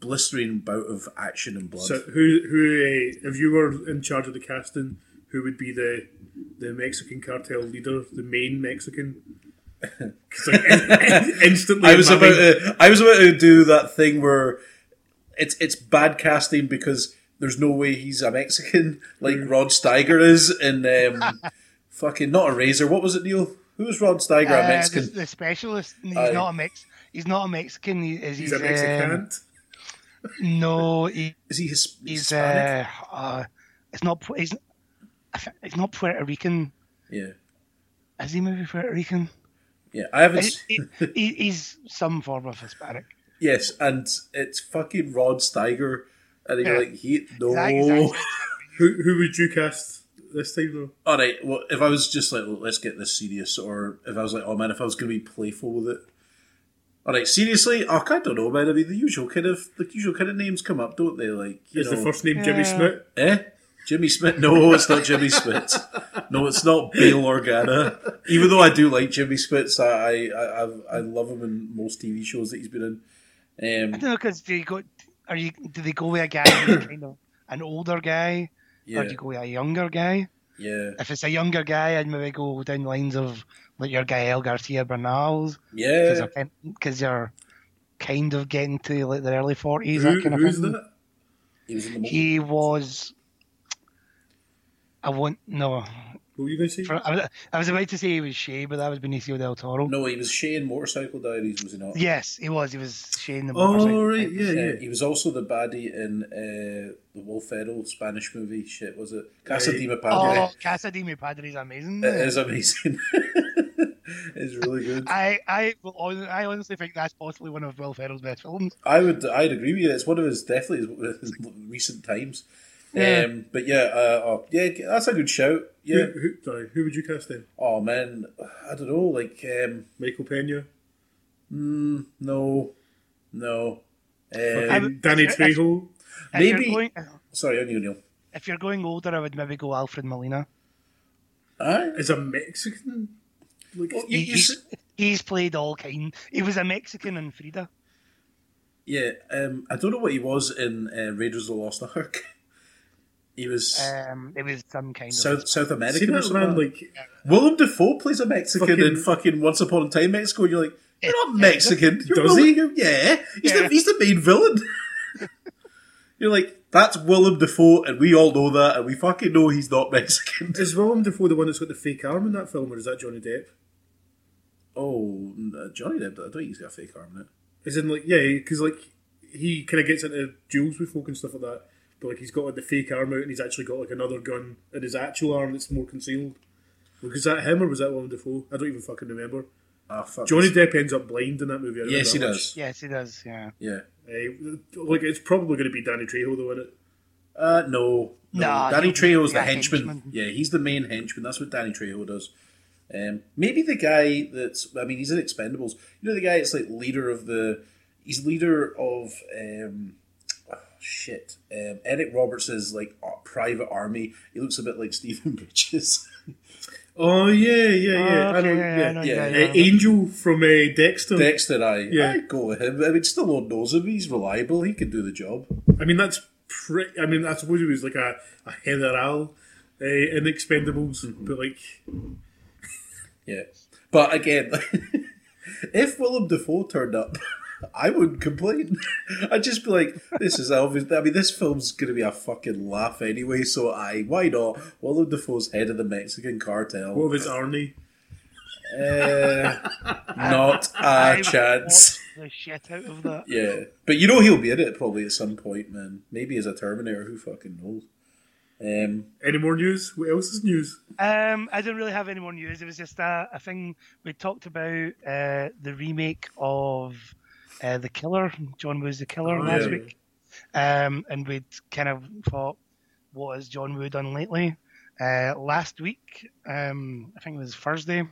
blistering bout of action and blood. So who if you were in charge of the casting, who would be the Mexican cartel leader, the main Mexican? Like, instantly, I was about to do that thing where it's bad casting because there's no way he's a Mexican, like Rod Steiger is, and fucking not a razor. What was it, Neil? Who was Rod Steiger? A Mexican? The specialist. He's not a He's not a Mexican. He's a Mexican. No, is he? He's it's not. He's not Puerto Rican. Yeah. Is he maybe Puerto Rican? Yeah, I haven't. He's some form of Hispanic. Yes, and it's fucking Rod Steiger, and you're like, exactly. Who would you cast this time though? All right, well, if I was just like, let's get this serious, or if I was like, oh man, if I was going to be playful with it. All right, seriously, I don't know, man. I mean, the usual kind of names come up, don't they? Like, is the first name Jimmy Smith? Jimmy Smith? No, it's not Jimmy Smith. No, it's not Bail Organa. Even though I do like Jimmy Spitz, I love him in most TV shows that he's been in. I don't know, because do they go with a guy who's kind of an older guy, or do you go with a younger guy? Yeah. If it's a younger guy, I'd maybe go down lines of like your Gael Garcia Bernal. Yeah. Because you're kind of getting to like the early 40s. Who's that? He was. What were you going to say? I was about to say he was Shay, but that was Benicio del Toro. No, he was Shay in Motorcycle Diaries, was he not? Yes, he was. He was Shay in the Motorcycle Diaries. Oh, right, yeah, yeah. He was also the baddie in the Will Ferrell Spanish movie. Shit, was it? Casa de Mi Padre. Oh, Casa de Mi Padre is amazing. It is amazing. It's really good. I honestly think that's possibly one of Will Ferrell's best films. I'd agree with you. It's one of his, definitely his recent times. Yeah. But yeah, that's a good shout. Yeah, who would you cast then? Oh man, I don't know. Like Michael Pena. No. Danny Trejo. If you're going older, I would maybe go Alfred Molina. As a Mexican, like, well, he's played all kinds. He was a Mexican in Frida. Yeah, I don't know what he was in Raiders of the Lost Ark. He was. It was some kind of South American or something. Willem Dafoe plays a Mexican in fucking Once Upon a Time in Mexico. And you're like, you're not Mexican. He's the main villain. You're like, that's Willem Dafoe, and we all know that, and we fucking know he's not Mexican. Is Willem Dafoe the one that's got the fake arm in that film, or is that Johnny Depp? Oh, Johnny Depp. I don't think he's got a fake arm in it. As in, like, yeah, because like he kind of gets into duels with folk and stuff like that. But like he's got like the fake arm out, and he's actually got like another gun in his actual arm that's more concealed. Like, is that him or was that Willem Dafoe? I don't even fucking remember. Johnny Depp ends up blind in that movie. Yes, he does. Yeah. Like it's probably going to be Danny Trejo though, isn't it? No. Danny Trejo's the henchman. Yeah, he's the main henchman. That's what Danny Trejo does. Maybe the guy he's in Expendables. You know the guy that's like leader of. Eric Roberts is like private army. He looks a bit like Stephen Bridges. Oh yeah. I know. Angel from Dexter. Dexter, I'd go with him. I mean, Stallone knows him. He's reliable. He can do the job. I mean, I suppose he was like a general in Expendables, but like, yeah. But again, if Willem Dafoe turned up. I wouldn't complain. I'd just be like, this is obvious. I mean, this film's going to be a fucking laugh anyway, so why not? Willem Dafoe's head of the Mexican cartel. What was Arnie? Not a chance. I watched the shit out of that. Yeah. But you know he'll be in it probably at some point, man. Maybe as a Terminator, who fucking knows? Any more news? What else is news? I don't really have any more news. It was just a thing we talked about, the remake of... The Killer. John Woo's The Killer last week. And we'd kind of thought, what has John Woo done lately? Last week, I think it was Thursday,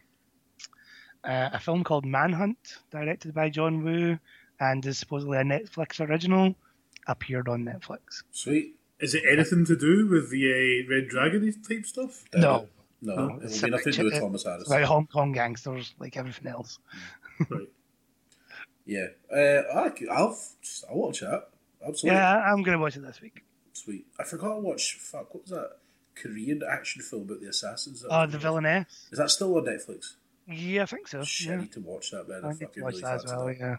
a film called Manhunt, directed by John Woo, and is supposedly a Netflix original, appeared on Netflix. Sweet. Is it anything to do with the Red Dragon type stuff? No. No, no, it would be nothing to do with Thomas Harris. Right, Hong Kong gangsters, like everything else. Right. Yeah. I'll watch that. Absolutely. Yeah, I'm going to watch it this week. Sweet. I forgot to watch, what was that Korean action film about the assassins? Oh, The Villainess. Is that still on Netflix? Yeah, I think so. Shit, yeah. I need to watch that, man. I need to watch really that as well, yeah.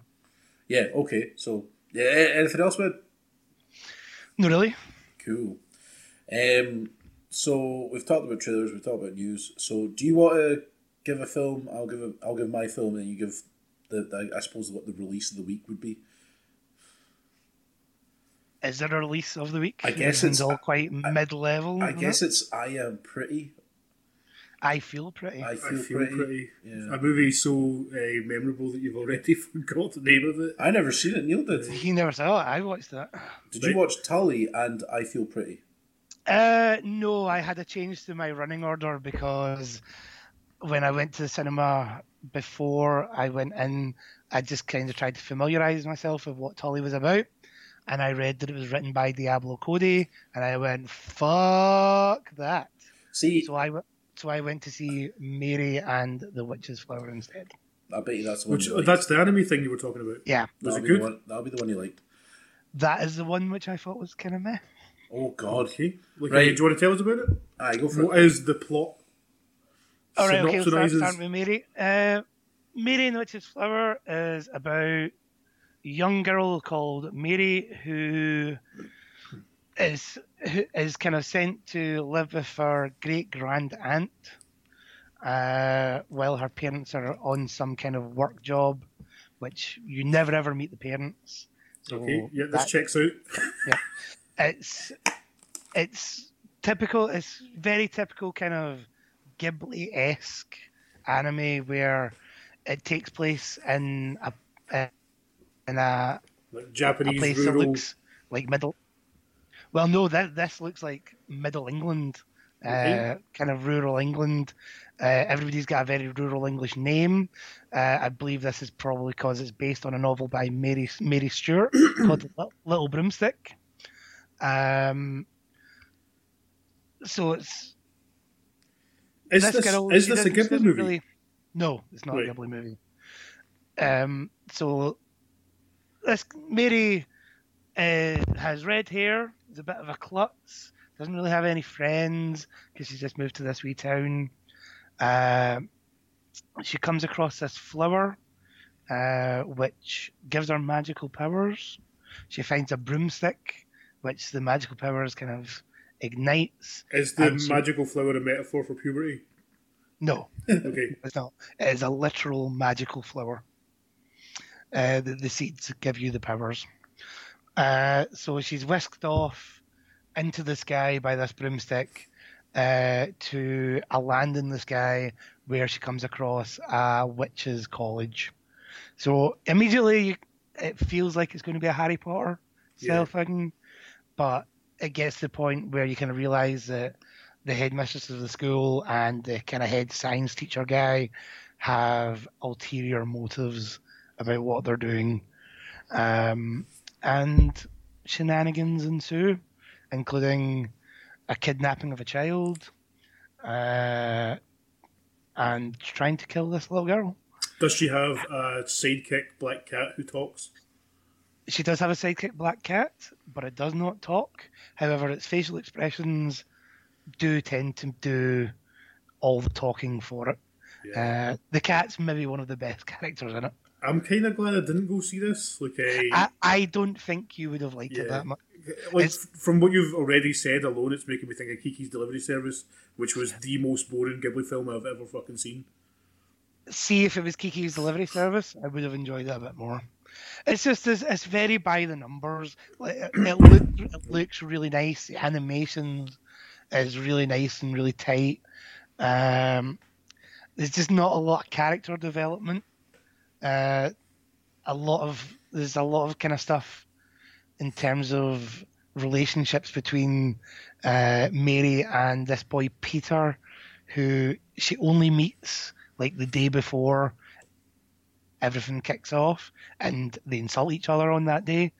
Yeah, okay. So, yeah, anything else, man? No, really. Cool. So we've talked about trailers, we've talked about news. So do you want to give a film? I'll give my film, and then you give the I suppose what the release of the week would be. Is there a release of the week? I guess it's all quite mid-level. I guess it's I Am Pretty. I Feel Pretty. Yeah. A movie so memorable that you've already forgot the name of it. I never seen it. Neil did. He never saw it. I watched that. Did you watch Tully and I Feel Pretty? No, I had a change to my running order because when I went to the cinema before I went in, I just kind of tried to familiarise myself with what Tully was about. And I read that it was written by Diablo Cody, and I went, fuck that. See, so I went to see Mary and the Witch's Flower instead. I bet you that's the one. That's the anime thing you were talking about. Yeah. Was it good? That'll be the one you liked. That is the one which I thought was kind of meh. Oh, God. Okay. Right. Do you want to tell us about it? Aye, go for it. What is the plot? All right, okay, let's start with Mary. Mary and the Witch's Flower is about a young girl called Mary who is kind of sent to live with her great-grand aunt while her parents are on some kind of work job, which you never, ever meet the parents. So okay, yeah, this checks out. Yeah. It's typical. It's very typical kind of Ghibli-esque anime where it takes place in a like Japanese a place rural... that looks like middle. Well, no, this looks like middle England, okay. Kind of rural England. Everybody's got a very rural English name. I believe this is probably because it's based on a novel by Mary Stewart called Little Broomstick. So it's. Is this a Ghibli movie? Really, no, it's not a Ghibli movie. So this Mary has red hair. Is a bit of a klutz. Doesn't really have any friends because she's just moved to this wee town. She comes across this flower, which gives her magical powers. She finds a broomstick, which the magical powers kind of ignites. Is the magical flower a metaphor for puberty? No. Okay. It's not. It is a literal magical flower. The seeds give you the powers. So she's whisked off into the sky by this broomstick to a land in the sky where she comes across a witch's college. So immediately it feels like it's going to be a Harry Potter style thing. But it gets to the point where you kind of realise that the headmistress of the school and the kind of head science teacher guy have ulterior motives about what they're doing. And shenanigans ensue, including a kidnapping of a child and trying to kill this little girl. Does she have a sidekick black cat who talks? She does have a sidekick black cat, but it does not talk. However, its facial expressions do tend to do all the talking for it. Yeah. The cat's maybe one of the best characters in it. I'm kind of glad I didn't go see this. Like, I don't think you would have liked it that much. Like, from what you've already said alone, it's making me think of Kiki's Delivery Service, which was the most boring Ghibli film I've ever fucking seen. See, if it was Kiki's Delivery Service, I would have enjoyed that a bit more. It's just it's very by the numbers. It looks really nice. The animation is really nice and really tight. There's just not a lot of character development. There's a lot of kind of stuff in terms of relationships between Mary and this boy Peter, who she only meets like the day before everything kicks off, and they insult each other on that day.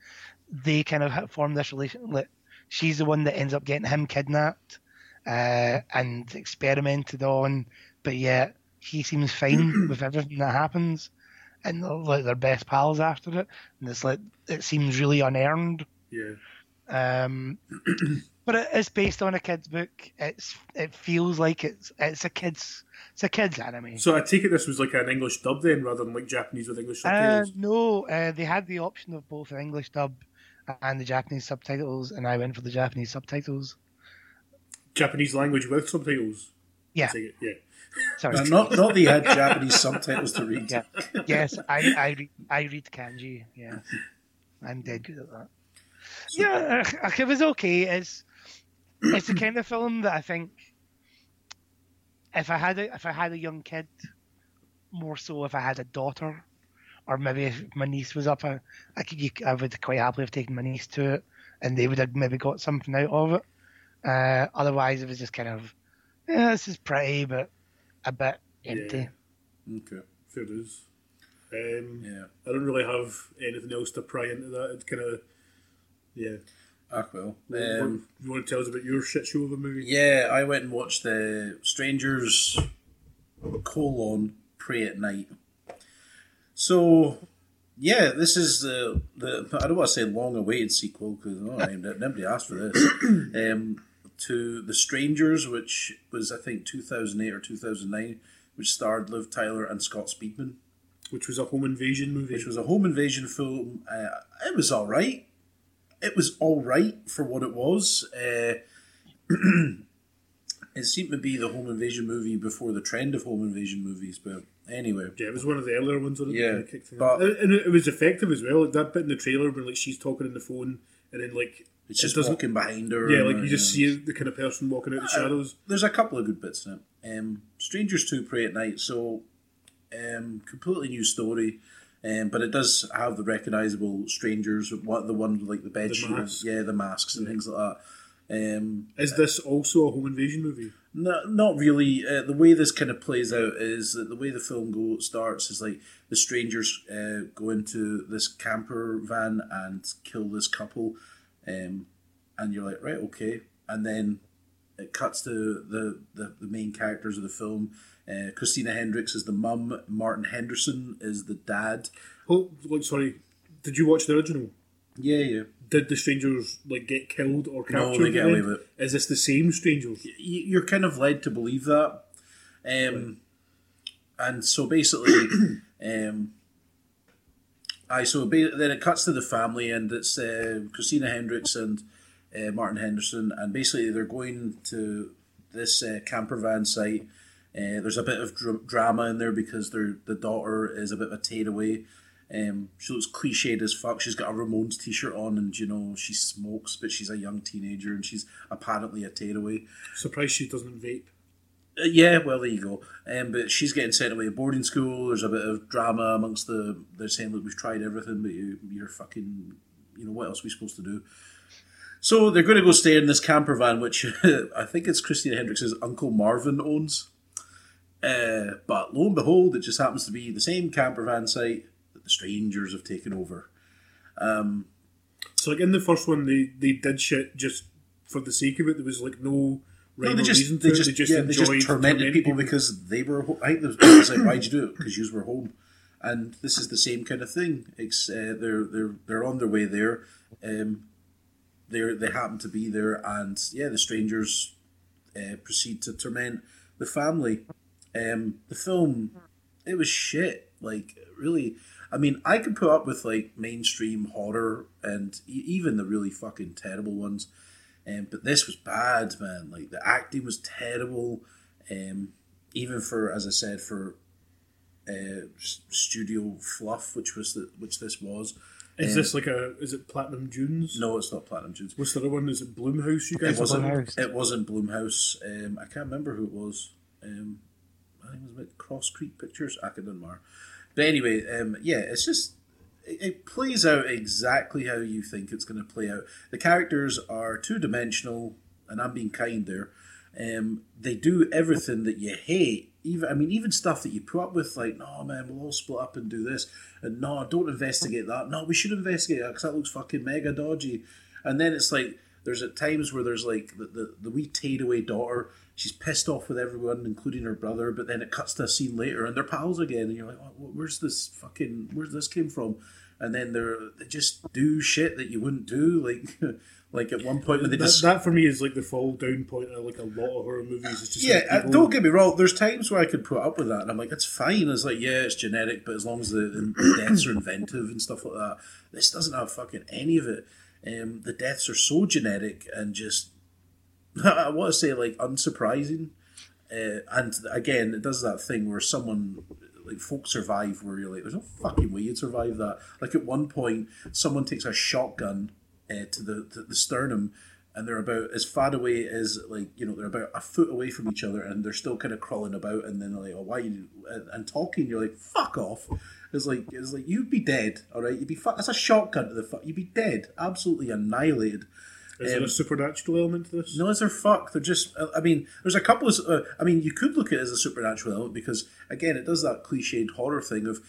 They kind of form this relationship. She's the one that ends up getting him kidnapped, and experimented on, but yet he seems fine with everything that happens, and like they're best pals after it, and it's like it seems really unearned. Yeah. But it is based on a kid's book. It feels like it's a kid's anime. So I take it this was like an English dub then, rather than like Japanese with English subtitles? No, they had the option of both an English dub and the Japanese subtitles, and I went for the Japanese subtitles. Japanese language with subtitles? Yeah. Yeah. Sorry. Not that you had Japanese subtitles to read. Yeah. Yes, I read kanji, yeah. I'm dead good at that. So, yeah, it was okay. It's the kind of film that I think if I had a young kid, more so if I had a daughter, or maybe if my niece was up, I would quite happily have taken my niece to it, and they would have maybe got something out of it. Otherwise, it was just kind of, this is pretty, but a bit empty. Yeah. Okay, fair dues. Yeah. I don't really have anything else to pry into that. It kind of... Yeah. Ah, well. You want to tell us about your shit show of a movie? Yeah, I went and watched The Strangers, Pray at Night. So, yeah, this is the I don't want to say long-awaited sequel, because nobody asked for this, to The Strangers, which was, I think, 2008 or 2009, which starred Liv Tyler and Scott Speedman. Which was a home invasion movie. Which was a home invasion film. It was all right. It was all right for what it was. It seemed to be the home invasion movie before the trend of home invasion movies, but anyway. Yeah, it was one of the earlier ones on it. Yeah, but and it was effective as well. Like that bit in the trailer when like she's talking on the phone and then like it's just walking behind her. Yeah, like you just see the kind of person walking out the shadows. There's a couple of good bits in it. Strangers 2 Pray at Night. So, completely new story. But it does have the recognisable strangers, the ones with like the bed sheets, the masks and things like that. Is this also a home invasion movie? No, not really. The way this kind of plays out is that the way the film starts is like the strangers go into this camper van and kill this couple, and you're like, right, okay, and then it cuts to the main characters of the film. Christina Hendricks is the mum. Martin Henderson is the dad. Oh, sorry. Did you watch the original? Yeah. Did the strangers get killed or captured? No, they get away with it. Is this the same strangers? You're kind of led to believe that. Right. And so basically, then it cuts to the family, and it's Christina Hendricks and Martin Henderson, and basically they're going to this camper van site. There's a bit of drama in there because the daughter is a bit of a tearaway. She looks cliched as fuck. She's got a Ramones t-shirt on and, she smokes, but she's a young teenager and she's apparently a tearaway. Surprised she doesn't vape. Yeah, well, there you go. But she's getting sent away to boarding school. There's a bit of drama amongst they're saying, look, we've tried everything, but you're fucking... what else are we supposed to do? So they're going to go stay in this camper van, which I think it's Christina Hendricks' Uncle Marvin owns. But lo and behold, it just happens to be the same camper van site that the strangers have taken over. So, in the first one, they did shit just for the sake of it. There was no rhyme or reason to it. They just tormented people because they were. I think there was like, why'd you do it? Because you were home. And this is the same kind of thing. It's they're on their way there. They happen to be there, and the strangers proceed to torment the family. The film, it was shit. Really, I mean, I could put up with mainstream horror and even the really fucking terrible ones, but this was bad, man. The acting was terrible, even for, as I said, for studio fluff, which this was. Is this is it Platinum Dunes? No, it's not Platinum Dunes. What's the other one? Is it Bloomhouse? You guys? It wasn't Bloomhouse. I can't remember who it was. I think it was about Cross Creek Pictures. I couldn't remember. But anyway, it's just it plays out exactly how you think it's going to play out. The characters are two-dimensional, and I'm being kind there. They do everything that you hate. Even stuff that you put up with, no, man, we'll all split up and do this, and no, don't investigate that. No, we should investigate that because that looks fucking mega dodgy. And then it's There's at times where there's like the wee tearaway daughter. She's pissed off with everyone, including her brother. But then it cuts to a scene later, and they're pals again. And you're like, oh, where's this came from? And then they just do shit that you wouldn't do, like at one point when they just... That for me is like the fall down point of like a lot of horror movies. It's just don't get me wrong, there's times where I could put up with that and I'm like, it's fine. It's like, yeah, it's generic, but as long as the deaths are inventive and stuff like that. This doesn't have fucking any of it. The deaths are so generic and just, I want to say, like, unsurprising. And again, it does that thing where someone... Like, folk survive where you're like, there's no fucking way you'd survive that. Like, at one point, someone takes a shotgun to the sternum, and they're about as far away as, like, you know, they're about a foot away from each other, and they're still kind of crawling about, and then they're like, oh, why are you... And talking, you're like, fuck off. It's like you'd be dead, all right? You'd be... That's a shotgun to the fuck. You'd be dead. Absolutely annihilated. Is there a supernatural element to this? No, it's their fuck. They're just... I mean, there's a couple of... you could look at it as a supernatural element because, again, it does that cliched horror thing of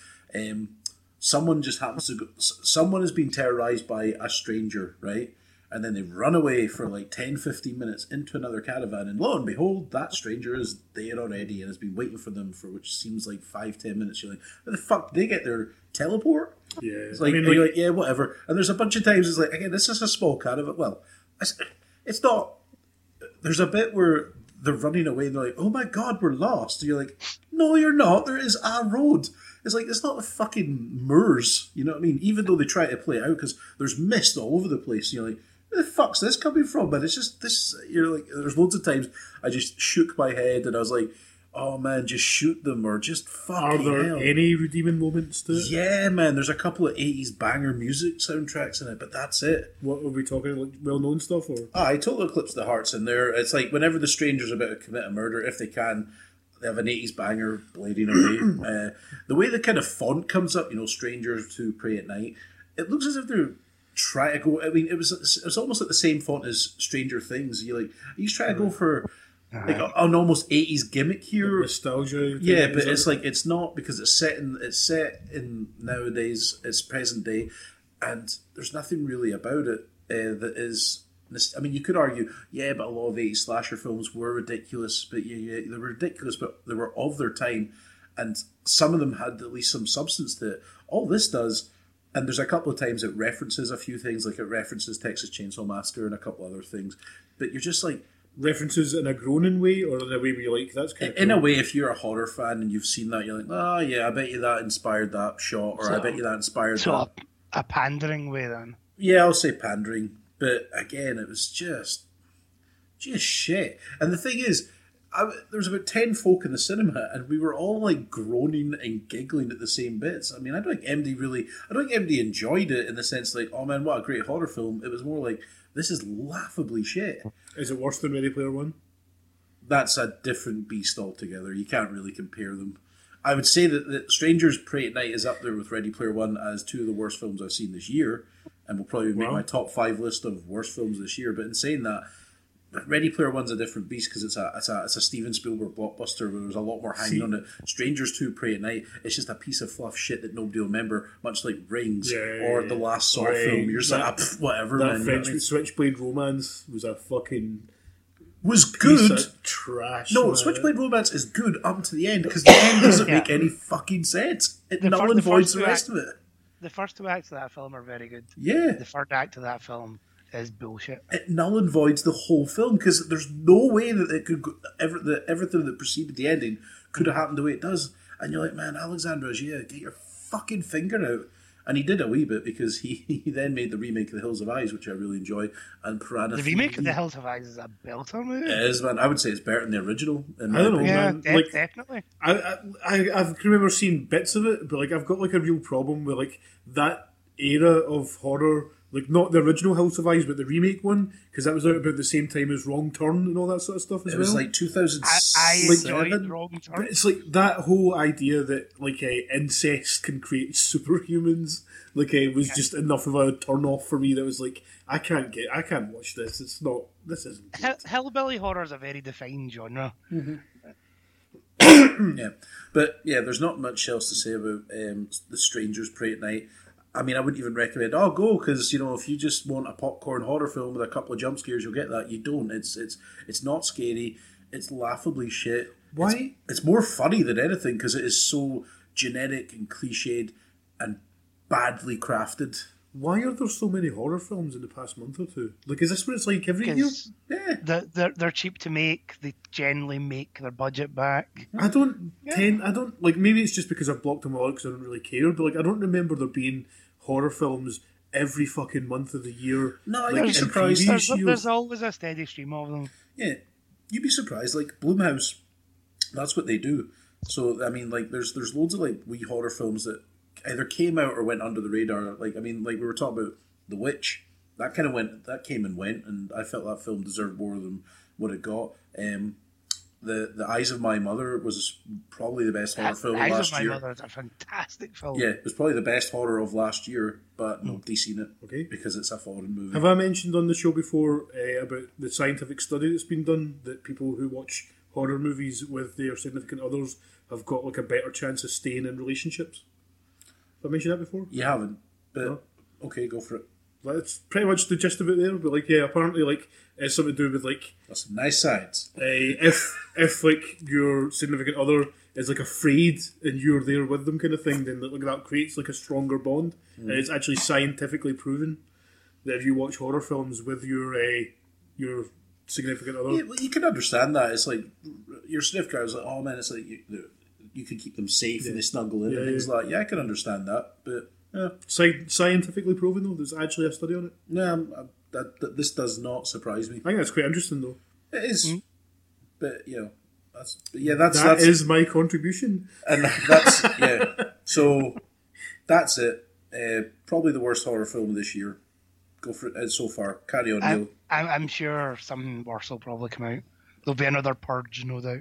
someone just happens to go... Someone has been terrorized by a stranger, right? And then they run away for like 10, 15 minutes into another caravan. And lo and behold, that stranger is there already and has been waiting for them for which seems like 5, 10 minutes. You're like, where the fuck did they get their teleport? Yeah. It's like, I mean, like, you're like, yeah, whatever. And there's a bunch of times it's like, again, this is a small caravan. Well... It's not... There's a bit where they're running away and they're like, oh my God, we're lost. And you're like, no, you're not. There is a road. It's like, it's not the fucking moors. You know what I mean? Even though they try to play it out because there's mist all over the place. And you're like, where the fuck's this coming from? But it's just this... You're like, there's loads of times I just shook my head and I was like, oh man, just shoot them or just fucking hell. Are there any redeeming moments to it? Yeah, man, there's a couple of 80s banger music soundtracks in it, but that's it. What are we talking, like well-known stuff? Or? I totally eclipse the hearts in there. It's like whenever the stranger's about to commit a murder, if they can, they have an 80s banger blading away. The way the kind of font comes up, you know, strangers to pray at night, it looks as if they're trying to go... I mean, it was almost like the same font as Stranger Things. You're like, he's trying to go for... Like an almost 80s gimmick here, the nostalgia. Yeah, but it's like it's not because it's set in nowadays. It's present day, and there's nothing really about it that is. I mean, you could argue, yeah, but a lot of 80s slasher films were ridiculous, but yeah, they were ridiculous, but they were of their time, and some of them had at least some substance to it. All this does. And there's a couple of times it references a few things, like it references Texas Chainsaw Massacre and a couple other things, but you're just like. References in a groaning way or in a way where you like that's kind of in a way if you're a horror fan and you've seen that you're like, oh yeah, I bet you that inspired that shot or so, I bet you that inspired so that. A pandering way then. Yeah, I'll say pandering, but again it was just shit. And the thing is, there was about 10 folk in the cinema and we were all like groaning and giggling at the same bits. I mean, I don't think MD enjoyed it in the sense like, oh man, what a great horror film. It was more like, this is laughably shit. Is it worse than Ready Player One? That's a different beast altogether. You can't really compare them. I would say that Strangers Pray at Night is up there with Ready Player One as two of the worst films I've seen this year, and will probably make my top 5 list of worst films this year. But in saying that, Ready Player One's a different beast because it's a Steven Spielberg blockbuster where there's a lot more hanging on it. Strangers 2 Pray at Night, it's just a piece of fluff shit that nobody will remember, much like Rings or the last Saw film. You're just like, whatever, that man. French Switchblade Romance was a fucking... Was good. Piece of trash. No, man. Switchblade Romance is good up to the end because the end doesn't make any fucking sense. It null and voids the rest of it. The first 2 acts of that film are very good. Yeah. The third act of that film... is bullshit. It null and voids the whole film because there's no way that it could go, everything that preceded the ending could have happened the way it does. And you're like, man, Alexandre Agier, get your fucking finger out. And he did a wee bit because he then made the remake of The Hills Have Eyes, which I really enjoy. And Piranha. The remake of The Hills Have Eyes is a belter movie. It is, man. I would say it's better than the original. I don't know, man. Like, definitely. I remember seeing bits of it, but like I've got like a real problem with like that era of horror. Like, not the original Hills Have Eyes, but the remake one, because that was out about the same time as Wrong Turn and all that sort of stuff as well. It was like 2007. I enjoyed Wrong Turn. But it's like that whole idea that, like, incest can create superhumans, like, was just enough of a turn-off for me that was like, I can't watch this. It's not, this isn't good. Hillbilly horror is a very defined genre. Mm-hmm. Yeah. But, yeah, there's not much else to say about The Strangers Pray at Night. I mean, I wouldn't even recommend, oh, go, because, you know, if you just want a popcorn horror film with a couple of jump scares, you'll get that. You don't. It's not scary. It's laughably shit. Why? It's more funny than anything because it is so generic and cliched and badly crafted. Why are there so many horror films in the past month or two? Like, is this what it's like every year? Yeah. They're cheap to make. They generally make their budget back. I don't like. Maybe it's just because I've blocked them all because I don't really care. But like, I don't remember there being horror films every fucking month of the year. No, I'd be surprised. There's always a steady stream of them. Yeah, you'd be surprised. Like Blumhouse, that's what they do. So I mean, like, there's loads of like wee horror films that either came out or went under the radar. Like, I mean, like we were talking about The Witch. That kind of went, that came and went, and I felt that film deserved more than what it got. The Eyes of My Mother was probably the best horror film last year. The Eyes of My Mother is a fantastic film. Yeah, it was probably the best horror of last year, but nobody's seen it because it's a foreign movie. Have I mentioned on the show before about the scientific study that's been done that people who watch horror movies with their significant others have got like a better chance of staying in relationships? Have I mentioned that before? You haven't, but no. Okay, go for it. That's pretty much the gist of it there. But like, yeah, apparently, like, it's something to do with like that's some nice sides. If like your significant other is like afraid and you're there with them, kind of thing, then like that creates like a stronger bond. Mm. And it's actually scientifically proven that if you watch horror films with your significant other, yeah, well, you can understand that. It's like your significant other is like, oh man, it's like you can keep them safe and they snuggle in and things like that. Yeah, I can understand that, but scientifically proven though. There's actually a study on it. Yeah, this does not surprise me. I think that's quite interesting though. It is, but you know, that's is my contribution, and that's yeah. So that's it. Probably the worst horror film this year. Go for it so far. Carry on, Neil. I'm sure something worse will probably come out. There'll be another purge, no doubt.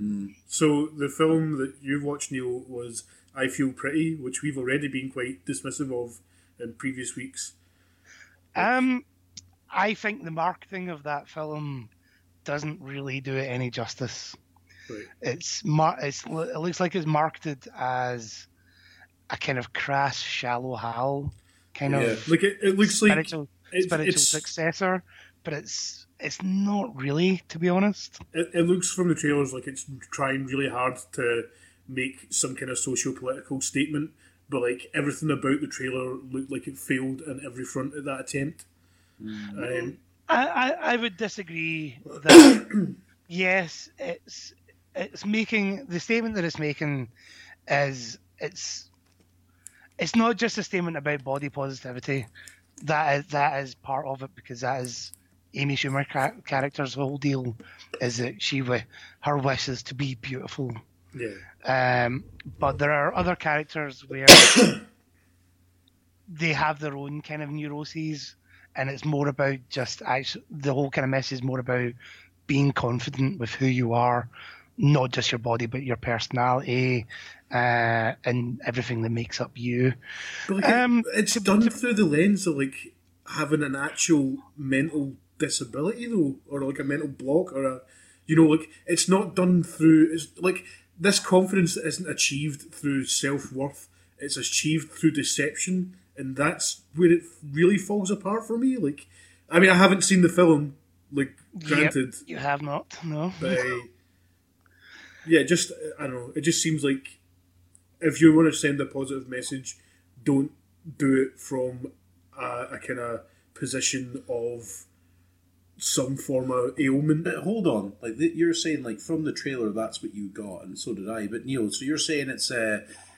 Mm. So the film that you've watched, Neil, was I Feel Pretty, which we've already been quite dismissive of in previous weeks. I think the marketing of that film doesn't really do it any justice. Right. It looks like it's marketed as a kind of crass, shallow Hal kind of. Like it looks spiritual, like it's successor, but it's not really, to be honest. It looks from the trailers like it's trying really hard to make some kind of socio-political statement, but like everything about the trailer looked like it failed on every front at that attempt. Mm. I would disagree that yes, it's making the statement that it's making is it's not just a statement about body positivity. That is part of it, because that is Amy Schumer character's whole deal, is that her wish is to be beautiful. Yeah. But there are other characters where they have their own kind of neuroses, and it's more about just the whole kind of message is more about being confident with who you are, not just your body, but your personality and everything that makes up you. But like it's done through the lens of like having an actual mental disability though, or like a mental block, or a, you know, like it's not done through, it's like this confidence isn't achieved through self-worth, it's achieved through deception, and that's where it really falls apart for me. Like, I mean, I haven't seen the film, like, granted. Yep, you have not, no. But, yeah, just, I don't know, it just seems like if you want to send a positive message, don't do it from a kind of position of some form of ailment. But hold on, like you're saying, like from the trailer, that's what you got, and so did I. But Neil, so you're saying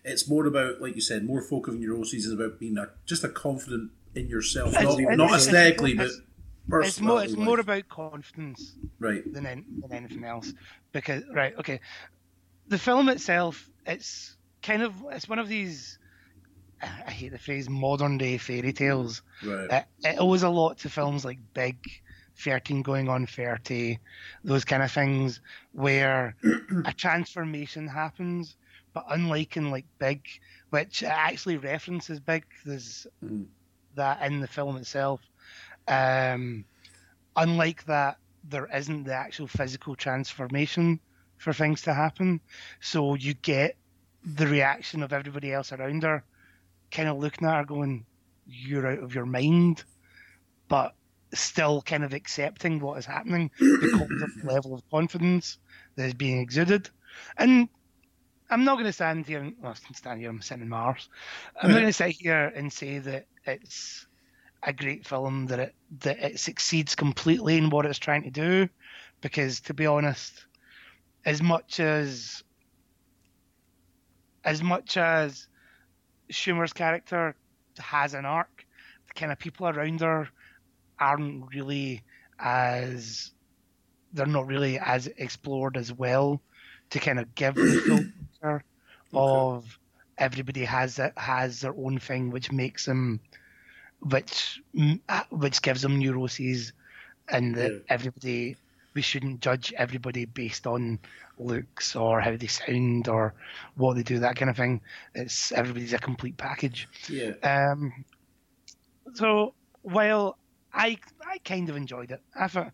it's more about, like you said, more folk of neuroses is about being just a confident in yourself, not aesthetically, but personally. It's more about confidence, right, than anything else. Because the film itself, it's kind of one of these. I hate the phrase modern day fairy tales. Right. It owes a lot to films like Big, 13 Going on 30, those kind of things where a transformation happens, but unlike in like Big, which actually references Big, there's that in the film itself. Unlike that, there isn't the actual physical transformation for things to happen. So you get the reaction of everybody else around her kind of looking at her going, you're out of your mind, but still kind of accepting what is happening because of the level of confidence that is being exuded. And I'm not going to stand here and I'm sitting in my arse. I'm not going to sit here and say that it's a great film, that it succeeds completely in what it's trying to do, because to be honest, as much as Schumer's character has an arc, the kind of people around her aren't really as explored as well to kind of give the full picture of everybody has their own thing, which makes them, which gives them neuroses, and that everybody, we shouldn't judge everybody based on looks or how they sound or what they do, that kind of thing. It's everybody's a complete package. Yeah. So while I kind of enjoyed it, I thought,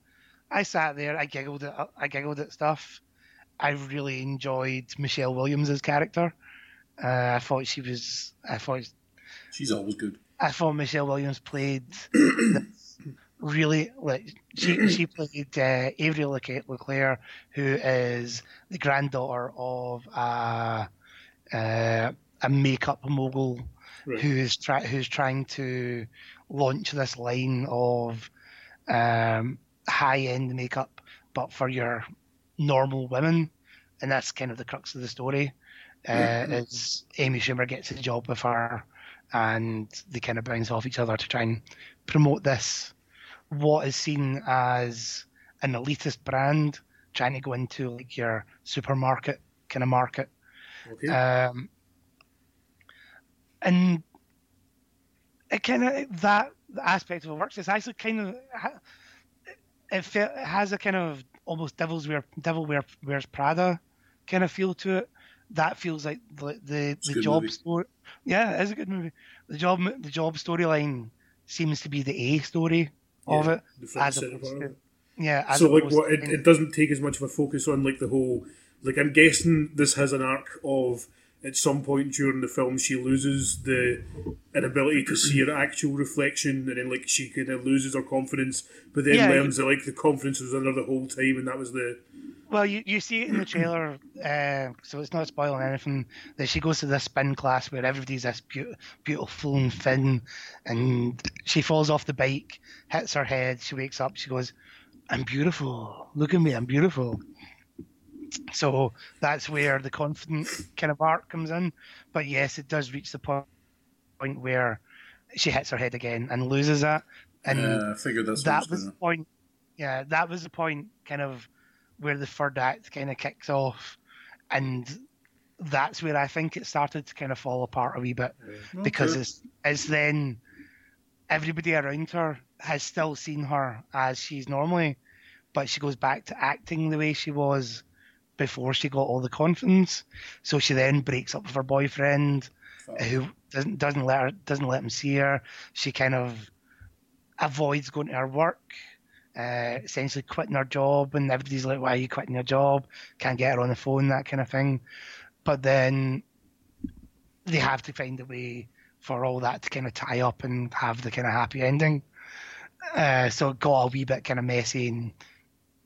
I sat there, I giggled at stuff. I really enjoyed Michelle Williams' character. She's always good. I thought Michelle Williams played this really, she played Avery LeClaire, who is the granddaughter of a makeup mogul, right, who's trying to launch this line of high-end makeup, but for your normal women, and that's kind of the crux of the story. Is Amy Schumer gets a job with her, and they kind of bounce off each other to try and promote this, what is seen as an elitist brand, trying to go into like your supermarket kind of market. Okay. And it kind of, that aspect of it works. It's actually kind of, it has a kind of almost Devil Wears Prada kind of feel to it. That feels like the job story. Yeah, it is a good movie. The job storyline seems to be the A story of it. So like, what it doesn't take as much of a focus on like the whole, like, I'm guessing this has an arc of, at some point during the film, she loses the inability to see her actual reflection, and then like she kind of loses her confidence, but then learns that like the confidence was under the whole time, and that was the... Well, you see it in the trailer, so it's not spoiling anything, that she goes to this spin class where everybody's this beautiful and thin, and she falls off the bike, hits her head, she wakes up, she goes, I'm beautiful, look at me, I'm beautiful. So that's where the confident kind of arc comes in. But yes, it does reach the point where she hits her head again and loses it. And I figured that was the point. Yeah, that was the point kind of where the third act kind of kicks off. And that's where I think it started to kind of fall apart a wee bit. Okay. Because it's then everybody around her has still seen her as she's normally, but she goes back to acting the way she was before she got all the confidence. So she then breaks up with her boyfriend, who doesn't let him see her. She kind of avoids going to her work, essentially quitting her job, and everybody's like, why are you quitting your job? Can't get her on the phone, that kind of thing. But then they have to find a way for all that to kind of tie up and have the kind of happy ending. So it got a wee bit kind of messy and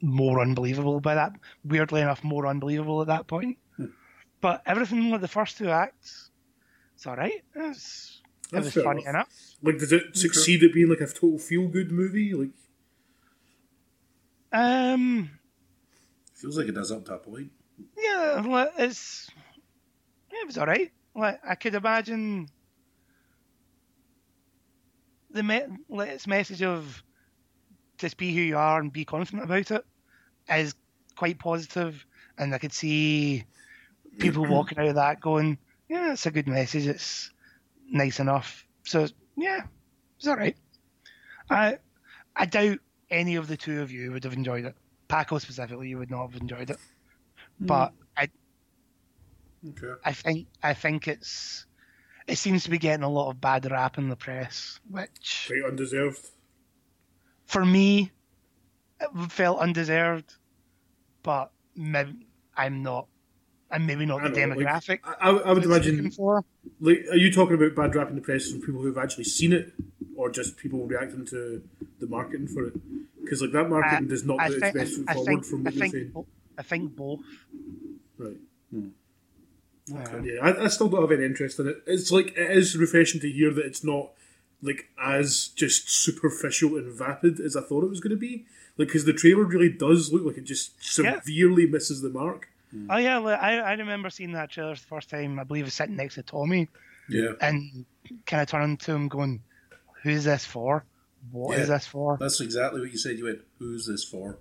more unbelievable at that point. But everything with the first two acts, it's all right. It was funny enough. Like, does it succeed at being like a total feel-good movie? Like, feels like it does up to that point. Yeah, like, it was all right. Like, I could imagine its message of just be who you are and be confident about it is quite positive, and I could see people walking out of that going, yeah, it's a good message, it's nice enough. So yeah, it's alright. I doubt any of the two of you would have enjoyed it. Paco specifically, you would not have enjoyed it. But I think it seems to be getting a lot of bad rap in the press, which quite undeserved. For me, it felt undeserved, but maybe I'm maybe not the demographic. Like, I would imagine. Like, are you talking about bad rap in the press from people who've actually seen it, or just people reacting to the marketing for it? Because like that marketing does not put its best foot forward from what you're saying. I think both. Right. Hmm. Okay. Yeah, I still don't have any interest in it. It's like it is refreshing to hear that it's not like as just superficial and vapid as I thought it was going to be. Like, because the trailer really does look like it just severely misses the mark. Oh yeah, like, I remember seeing that trailer the first time. I believe I was sitting next to Tommy. Yeah. And kind of turning to him, going, "Who's this for? What is this for?" That's exactly what you said. You went, "Who's this for?"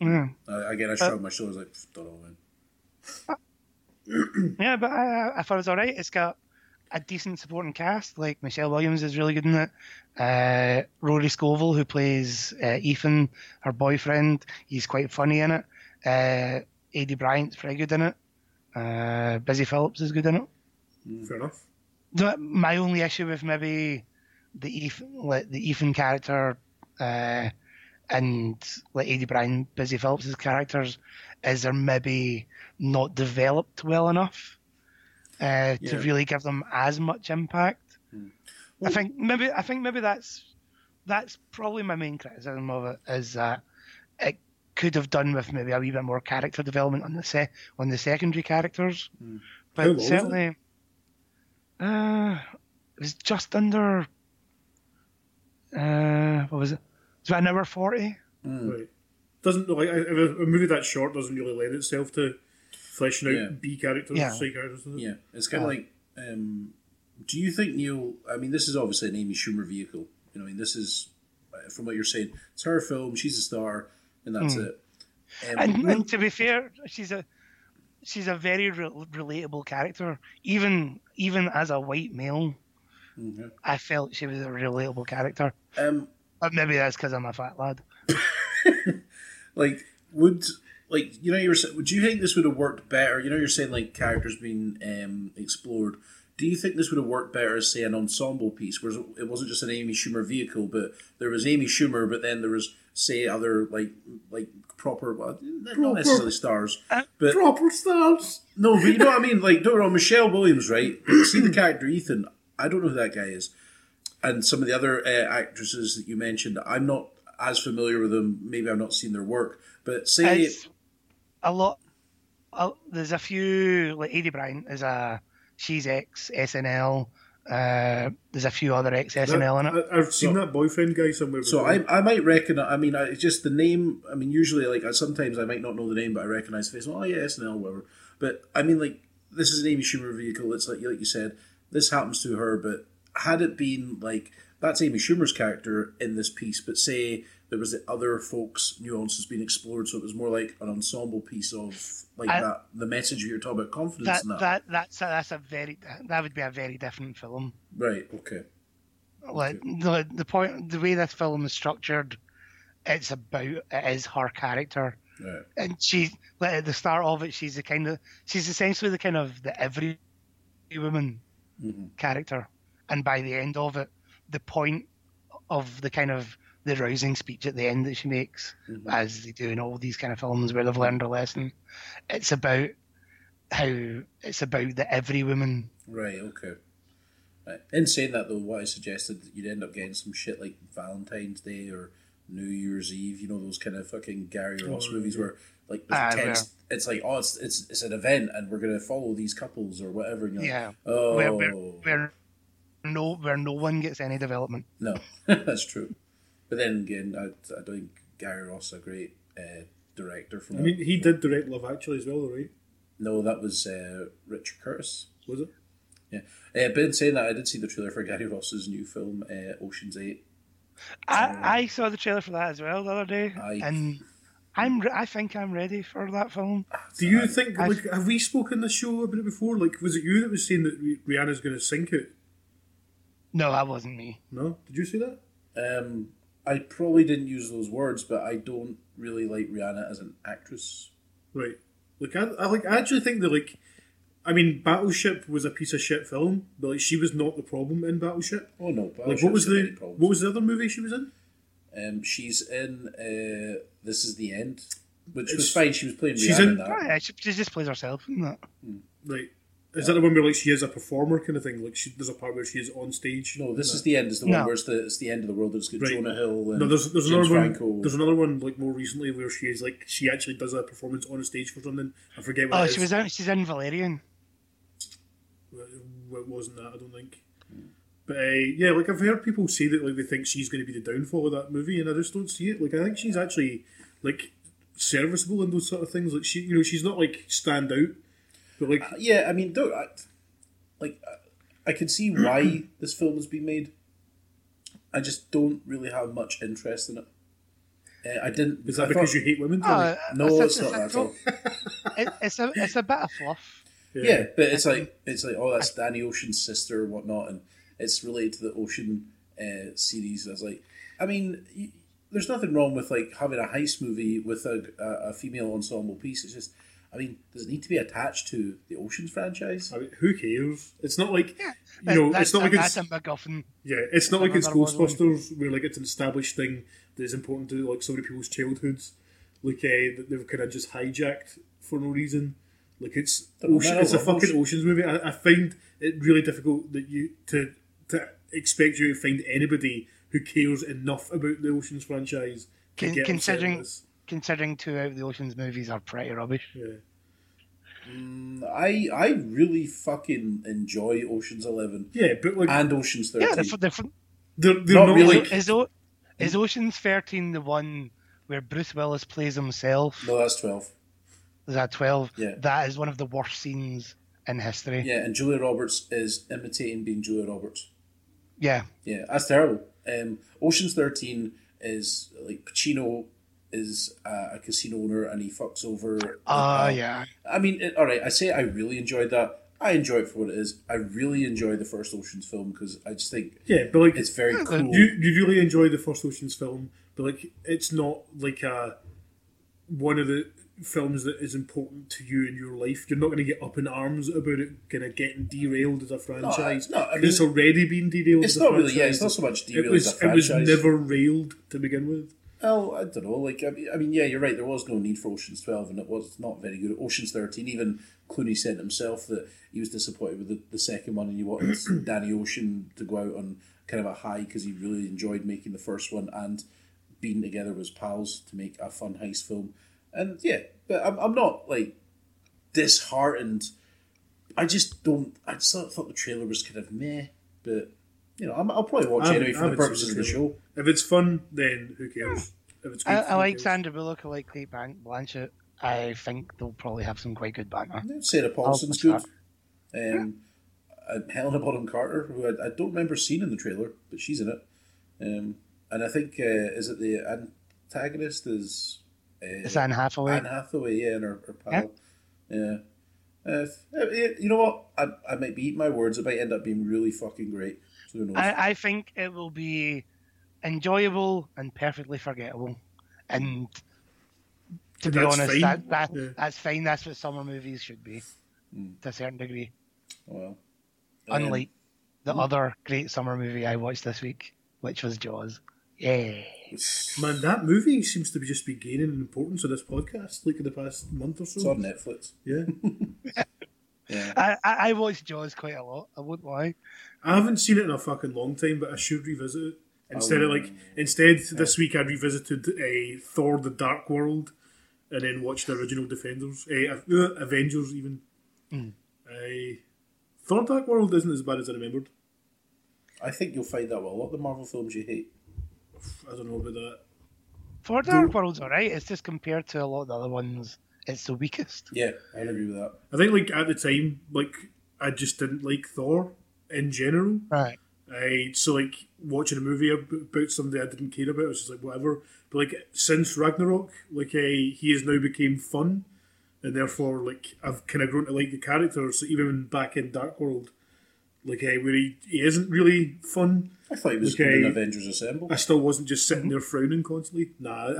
Yeah. Again, I shrugged my shoulders, like, "Don't know, man." Yeah, but I thought it was alright. It's got a decent supporting cast. Like, Michelle Williams is really good in it. Rory Scovel, who plays Ethan, her boyfriend, he's quite funny in it. A.D. Bryant's pretty good in it. Busy Phillips is good in it. Fair enough. My only issue with maybe the Ethan character and like A.D. Bryant, Busy Phillips' characters is they're maybe not developed well enough to really give them as much impact. Mm. Well, I think maybe that's probably my main criticism of it, is that it could have done with maybe a wee bit more character development on the secondary characters. Mm. But certainly, it was just under what was it? It was about an hour 40. Mm. Right. Doesn't like a movie that short doesn't really lend itself to fleshing out B characters, C characters. Doesn't it? Yeah, it's kind of like. Do you think Neil? I mean, this is obviously an Amy Schumer vehicle. You know, I mean, this is from what you're saying. It's her film. She's a star, and that's it. And to be fair, she's a very relatable character. Even as a white male, mm-hmm. I felt she was a relatable character. But maybe that's because I'm a fat lad. Like, would you think this would have worked better? You know, you're saying like characters being explored. Do you think this would have worked better as, say, an ensemble piece, where it wasn't just an Amy Schumer vehicle, but there was Amy Schumer, but then there was, say, other like proper, well, not necessarily stars, but proper stars. No, but you know what I mean. Like, don't get me wrong, Michelle Williams, right? See the character Ethan. I don't know who that guy is, and some of the other actresses that you mentioned. I'm not as familiar with them, maybe I've not seen their work, but say it's a lot. There's a few, like Eddie Bryant is she's ex SNL. There's a few other ex SNL in it. I've seen that boyfriend guy somewhere. So I might reckon. I mean, it's just the name. I mean, usually like sometimes I might not know the name, but I recognise the face. Oh yeah, SNL, whatever. But I mean, like this is an Amy Schumer vehicle. It's like you said, this happens to her. But had it been like. That's Amy Schumer's character in this piece, but say there was the other folks' nuances being explored, so it was more like an ensemble piece of like that. The message you're talking about, confidence. That would be a very different film, right? Okay. Like the point, the way this film is structured, it is her character, right. And she's like, at the start of it, she's essentially the kind of the every woman character, and by the end of it. The point of the kind of the rousing speech at the end that she makes, as they do in all these kind of films where they've learned a lesson, it's about the every woman. Right. Okay. Right. In saying that, though, what I suggested that you'd end up getting some shit like Valentine's Day or New Year's Eve. You know those kind of fucking Gary Ross movies where like text, it's like it's an event and we're gonna follow these couples or whatever. And you're like, oh. Where no one gets any development. No, that's true. But then again, I don't think Gary Ross is a great director. I mean, he did direct Love Actually as well, right? No, that was Richard Curtis. Was it? Yeah. But in saying that, I did see the trailer for Gary Ross's new film, Ocean's 8. I saw the trailer for that as well the other day. And I think I'm ready for that film. Do you think, like, have we spoken this show about it before? Like, was it you that was saying that Rihanna's going to sink it? No, that wasn't me. No? Did you see that? I probably didn't use those words, but I don't really like Rihanna as an actress. Right. Like, I actually think that, like... I mean, Battleship was a piece of shit film, but, like, she was not the problem in Battleship. Oh, no. Like, what was the other movie she was in? She's in This Is the End, which was fine. She was playing Rihanna in that. Right, she just plays herself in that. Right. Is that the one where like she is a performer kind of thing? Like she, there's a part where she is on stage. No, this is the end. It's the one where it's the end of the world. It's got Jonah Hill. And no, there's James another one. Franco. There's another one like more recently where she is like she actually does a performance on a stage for something. I forget what. Oh, it is. She was out. She's in Valerian. It wasn't that, I don't think. But yeah, like I've heard people say that like they think she's going to be the downfall of that movie, and I just don't see it. Like I think she's actually like serviceable in those sort of things. Like she, you know, she's not like stand out. But like, yeah, I mean, I can see why this film has been made. I just don't really have much interest in it. I didn't. Is that because you hate women? No, it's not that at all. It's a bit of fluff. Yeah, but it's like oh, that's Danny Ocean's sister and whatnot, and it's related to the Ocean series. I was like, I mean, there's nothing wrong with like having a heist movie with a female ensemble piece. It's just. I mean, does it need to be attached to the Ocean's franchise? I mean, who cares? It's not like, you know, it's not like it's... That's a MacGuffin. Yeah, it's not like it's Ghostbusters, where like it's an established thing that is important to like so many people's childhoods. Like, that they've kind of just hijacked for no reason. Like, it's a fucking Ocean's movie. I find it really difficult that you to expect you to find anybody who cares enough about the Ocean's franchise to get considering... Considering two out of the Ocean's movies are pretty rubbish. Yeah. I really fucking enjoy Ocean's 11. Yeah, but like and Ocean's 13. Yeah, they're not really. Is Ocean's 13 the one where Bruce Willis plays himself? No, that's 12. Is that 12? Yeah. That is one of the worst scenes in history. Yeah, and Julia Roberts is imitating being Julia Roberts. Yeah. Yeah, that's terrible. Ocean's 13 is like Pacino. Is a casino owner and he fucks over. Yeah. I mean, alright, I say I really enjoyed that. I enjoy it for what it is. I really enjoy the first Ocean's film because I just think but like, it's very cool. You really enjoy the first Ocean's film, but like it's not like one of the films that is important to you in your life. You're not going to get up in arms about it kind of getting derailed as a franchise. No, I mean, it's already been derailed as a franchise. Really, it's not so much derailed as a franchise. It was never railed to begin with. Oh, I don't know. Like, I mean, yeah, you're right. There was no need for Ocean's 12, and it was not very good. Ocean's 13, even Clooney said himself that he was disappointed with the second one, and he wanted Danny Ocean to go out on kind of a high because he really enjoyed making the first one and being together with his pals to make a fun heist film. And yeah, but I'm not like disheartened. I just thought the trailer was kind of meh, but. You know, I'll probably watch it anyway for the purposes of the show. If it's fun, then who cares? If it's I like Sandra Bullock, I like Cate Blanchett. I think they'll probably have some quite good banter. Sarah Paulson's good. Helena Bonham Carter, who I don't remember seeing in the trailer, but she's in it. And I think, is it the antagonist? It's Anne Hathaway. Anne Hathaway, yeah, and her pal. Yeah. You know what? I might be eating my words. It might end up being really fucking great. I think it will be enjoyable and perfectly forgettable. And to be honest, that's fine. That's what summer movies should be, to a certain degree. Well, unlike the other great summer movie I watched this week, which was Jaws. Yeah. Man, that movie seems to just be gaining importance on this podcast, like in the past month or so. It's on Netflix. Yeah. Yeah. I watch Jaws quite a lot, I won't lie. I haven't seen it in a fucking long time, but I should revisit it. This week I revisited Thor The Dark World and then watched the original Avengers even. Thor Dark World isn't as bad as I remembered. I think you'll find that with a lot of the Marvel films you hate. I don't know about that. Thor Dark World's alright, it's just compared to a lot of the other ones. It's the weakest. Yeah, I agree with that. I think, like, at the time, like, I just didn't like Thor in general. Right. So, like, watching a movie about somebody I didn't care about, I was just like, whatever. But, like, since Ragnarok, like, he has now become fun, and therefore, like, I've kind of grown to like the character. So even back in Dark World, like, where he isn't really fun. I thought he was good in Avengers Assemble. I still wasn't just sitting there frowning constantly. Nah,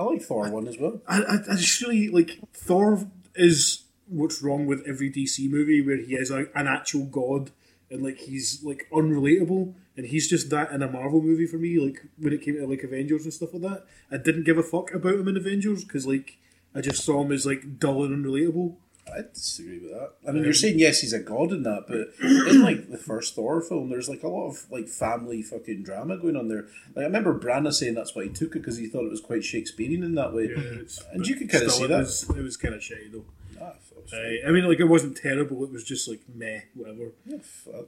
I like Thor 1 as well. I just really, like, Thor is what's wrong with every DC movie where he is an actual god and, like, he's, like, unrelatable and he's just that in a Marvel movie for me, like, when it came to, like, Avengers and stuff like that. I didn't give a fuck about him in Avengers because, like, I just saw him as, like, dull and unrelatable. I disagree with that. I mean, you're saying, yes, he's a god in that, but in, like, the first Thor film, there's, like, a lot of, like, family fucking drama going on there. Like, I remember Branagh saying that's why he took it, because he thought it was quite Shakespearean in that way. Yeah, and you could kind of see that. It was kind of shitty, though. I mean, like, it wasn't terrible. It was just, like, meh, whatever. Yeah,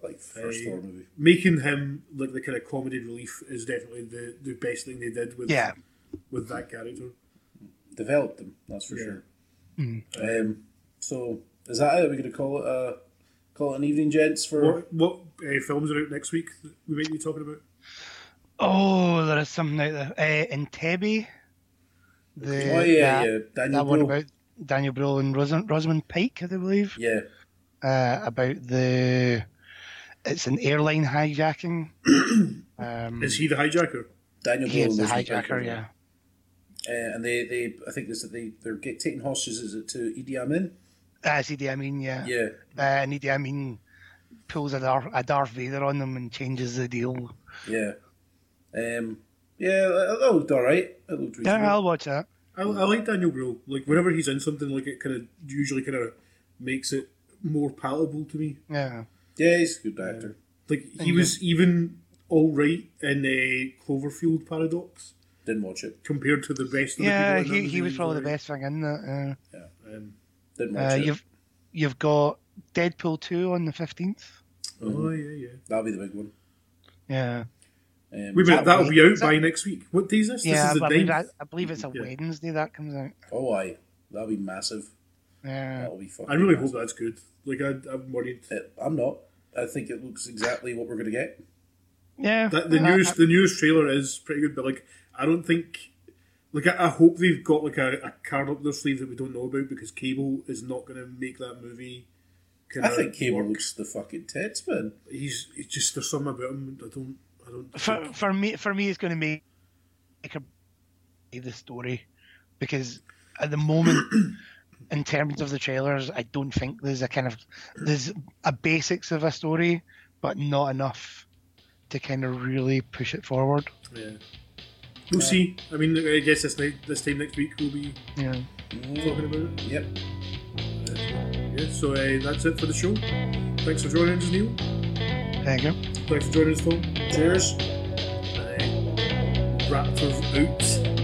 like, first Thor movie. Making him, like, the kind of comedy relief is definitely the best thing they did with that character. Developed them, that's for sure. Mm. So is that it? Are we going to call it an evening, gents? For what films are out next week that we might be talking about? Oh, there is something out there. Entebbe. Daniel Brühl. One about Daniel Brühl and Rosamund Pike, I believe. Yeah. It's an airline hijacking. Is he the hijacker? Daniel Brühl is the hijacker, yeah. And they I think they're taking hostages to Idi Amin. That's Idi Amin, yeah. Yeah. And Idi Amin pulls a Darth Vader on them and changes the deal. Yeah. That looked alright. It looked reasonable. Yeah, I'll watch that. I like Daniel Brühl. Like, whenever he's in something, like, it kind of usually kind of makes it more palatable to me. Yeah. Yeah, he's a good actor. Like, he was even alright in Cloverfield Paradox. Didn't watch it. Compared to the best of the people. Yeah, he was probably the best thing in that. Didn't watch it. You've got Deadpool 2 on the 15th. Mm-hmm. Oh, yeah. That'll be the big one. Yeah. That'll be out by next week. What day is this? Yeah, this is the day. I believe it's a Wednesday that comes out. Oh, aye. That'll be massive. Yeah. That'll be fucking I really hope that's good. Like, I'm worried. I'm not. I think it looks exactly what we're going to get. Yeah. The newest trailer is pretty good, but, like, I don't think... Like, I hope they've got, like, a card up their sleeve that we don't know about, because Cable is not going to make that movie. I think Cable looks the fucking tits, man. He's just... There's something about him I don't... For me, it's going to make the story, because at the moment, in terms of the trailers, I don't think there's a kind of... There's a basics of a story, but not enough to kind of really push it forward. Yeah. We'll see. I mean, I guess this time next week we'll be talking about it. Yep. So that's it for the show. Thanks for joining us, Neil. Thank you. Thanks for joining us, Tom. Cheers. Raptors out.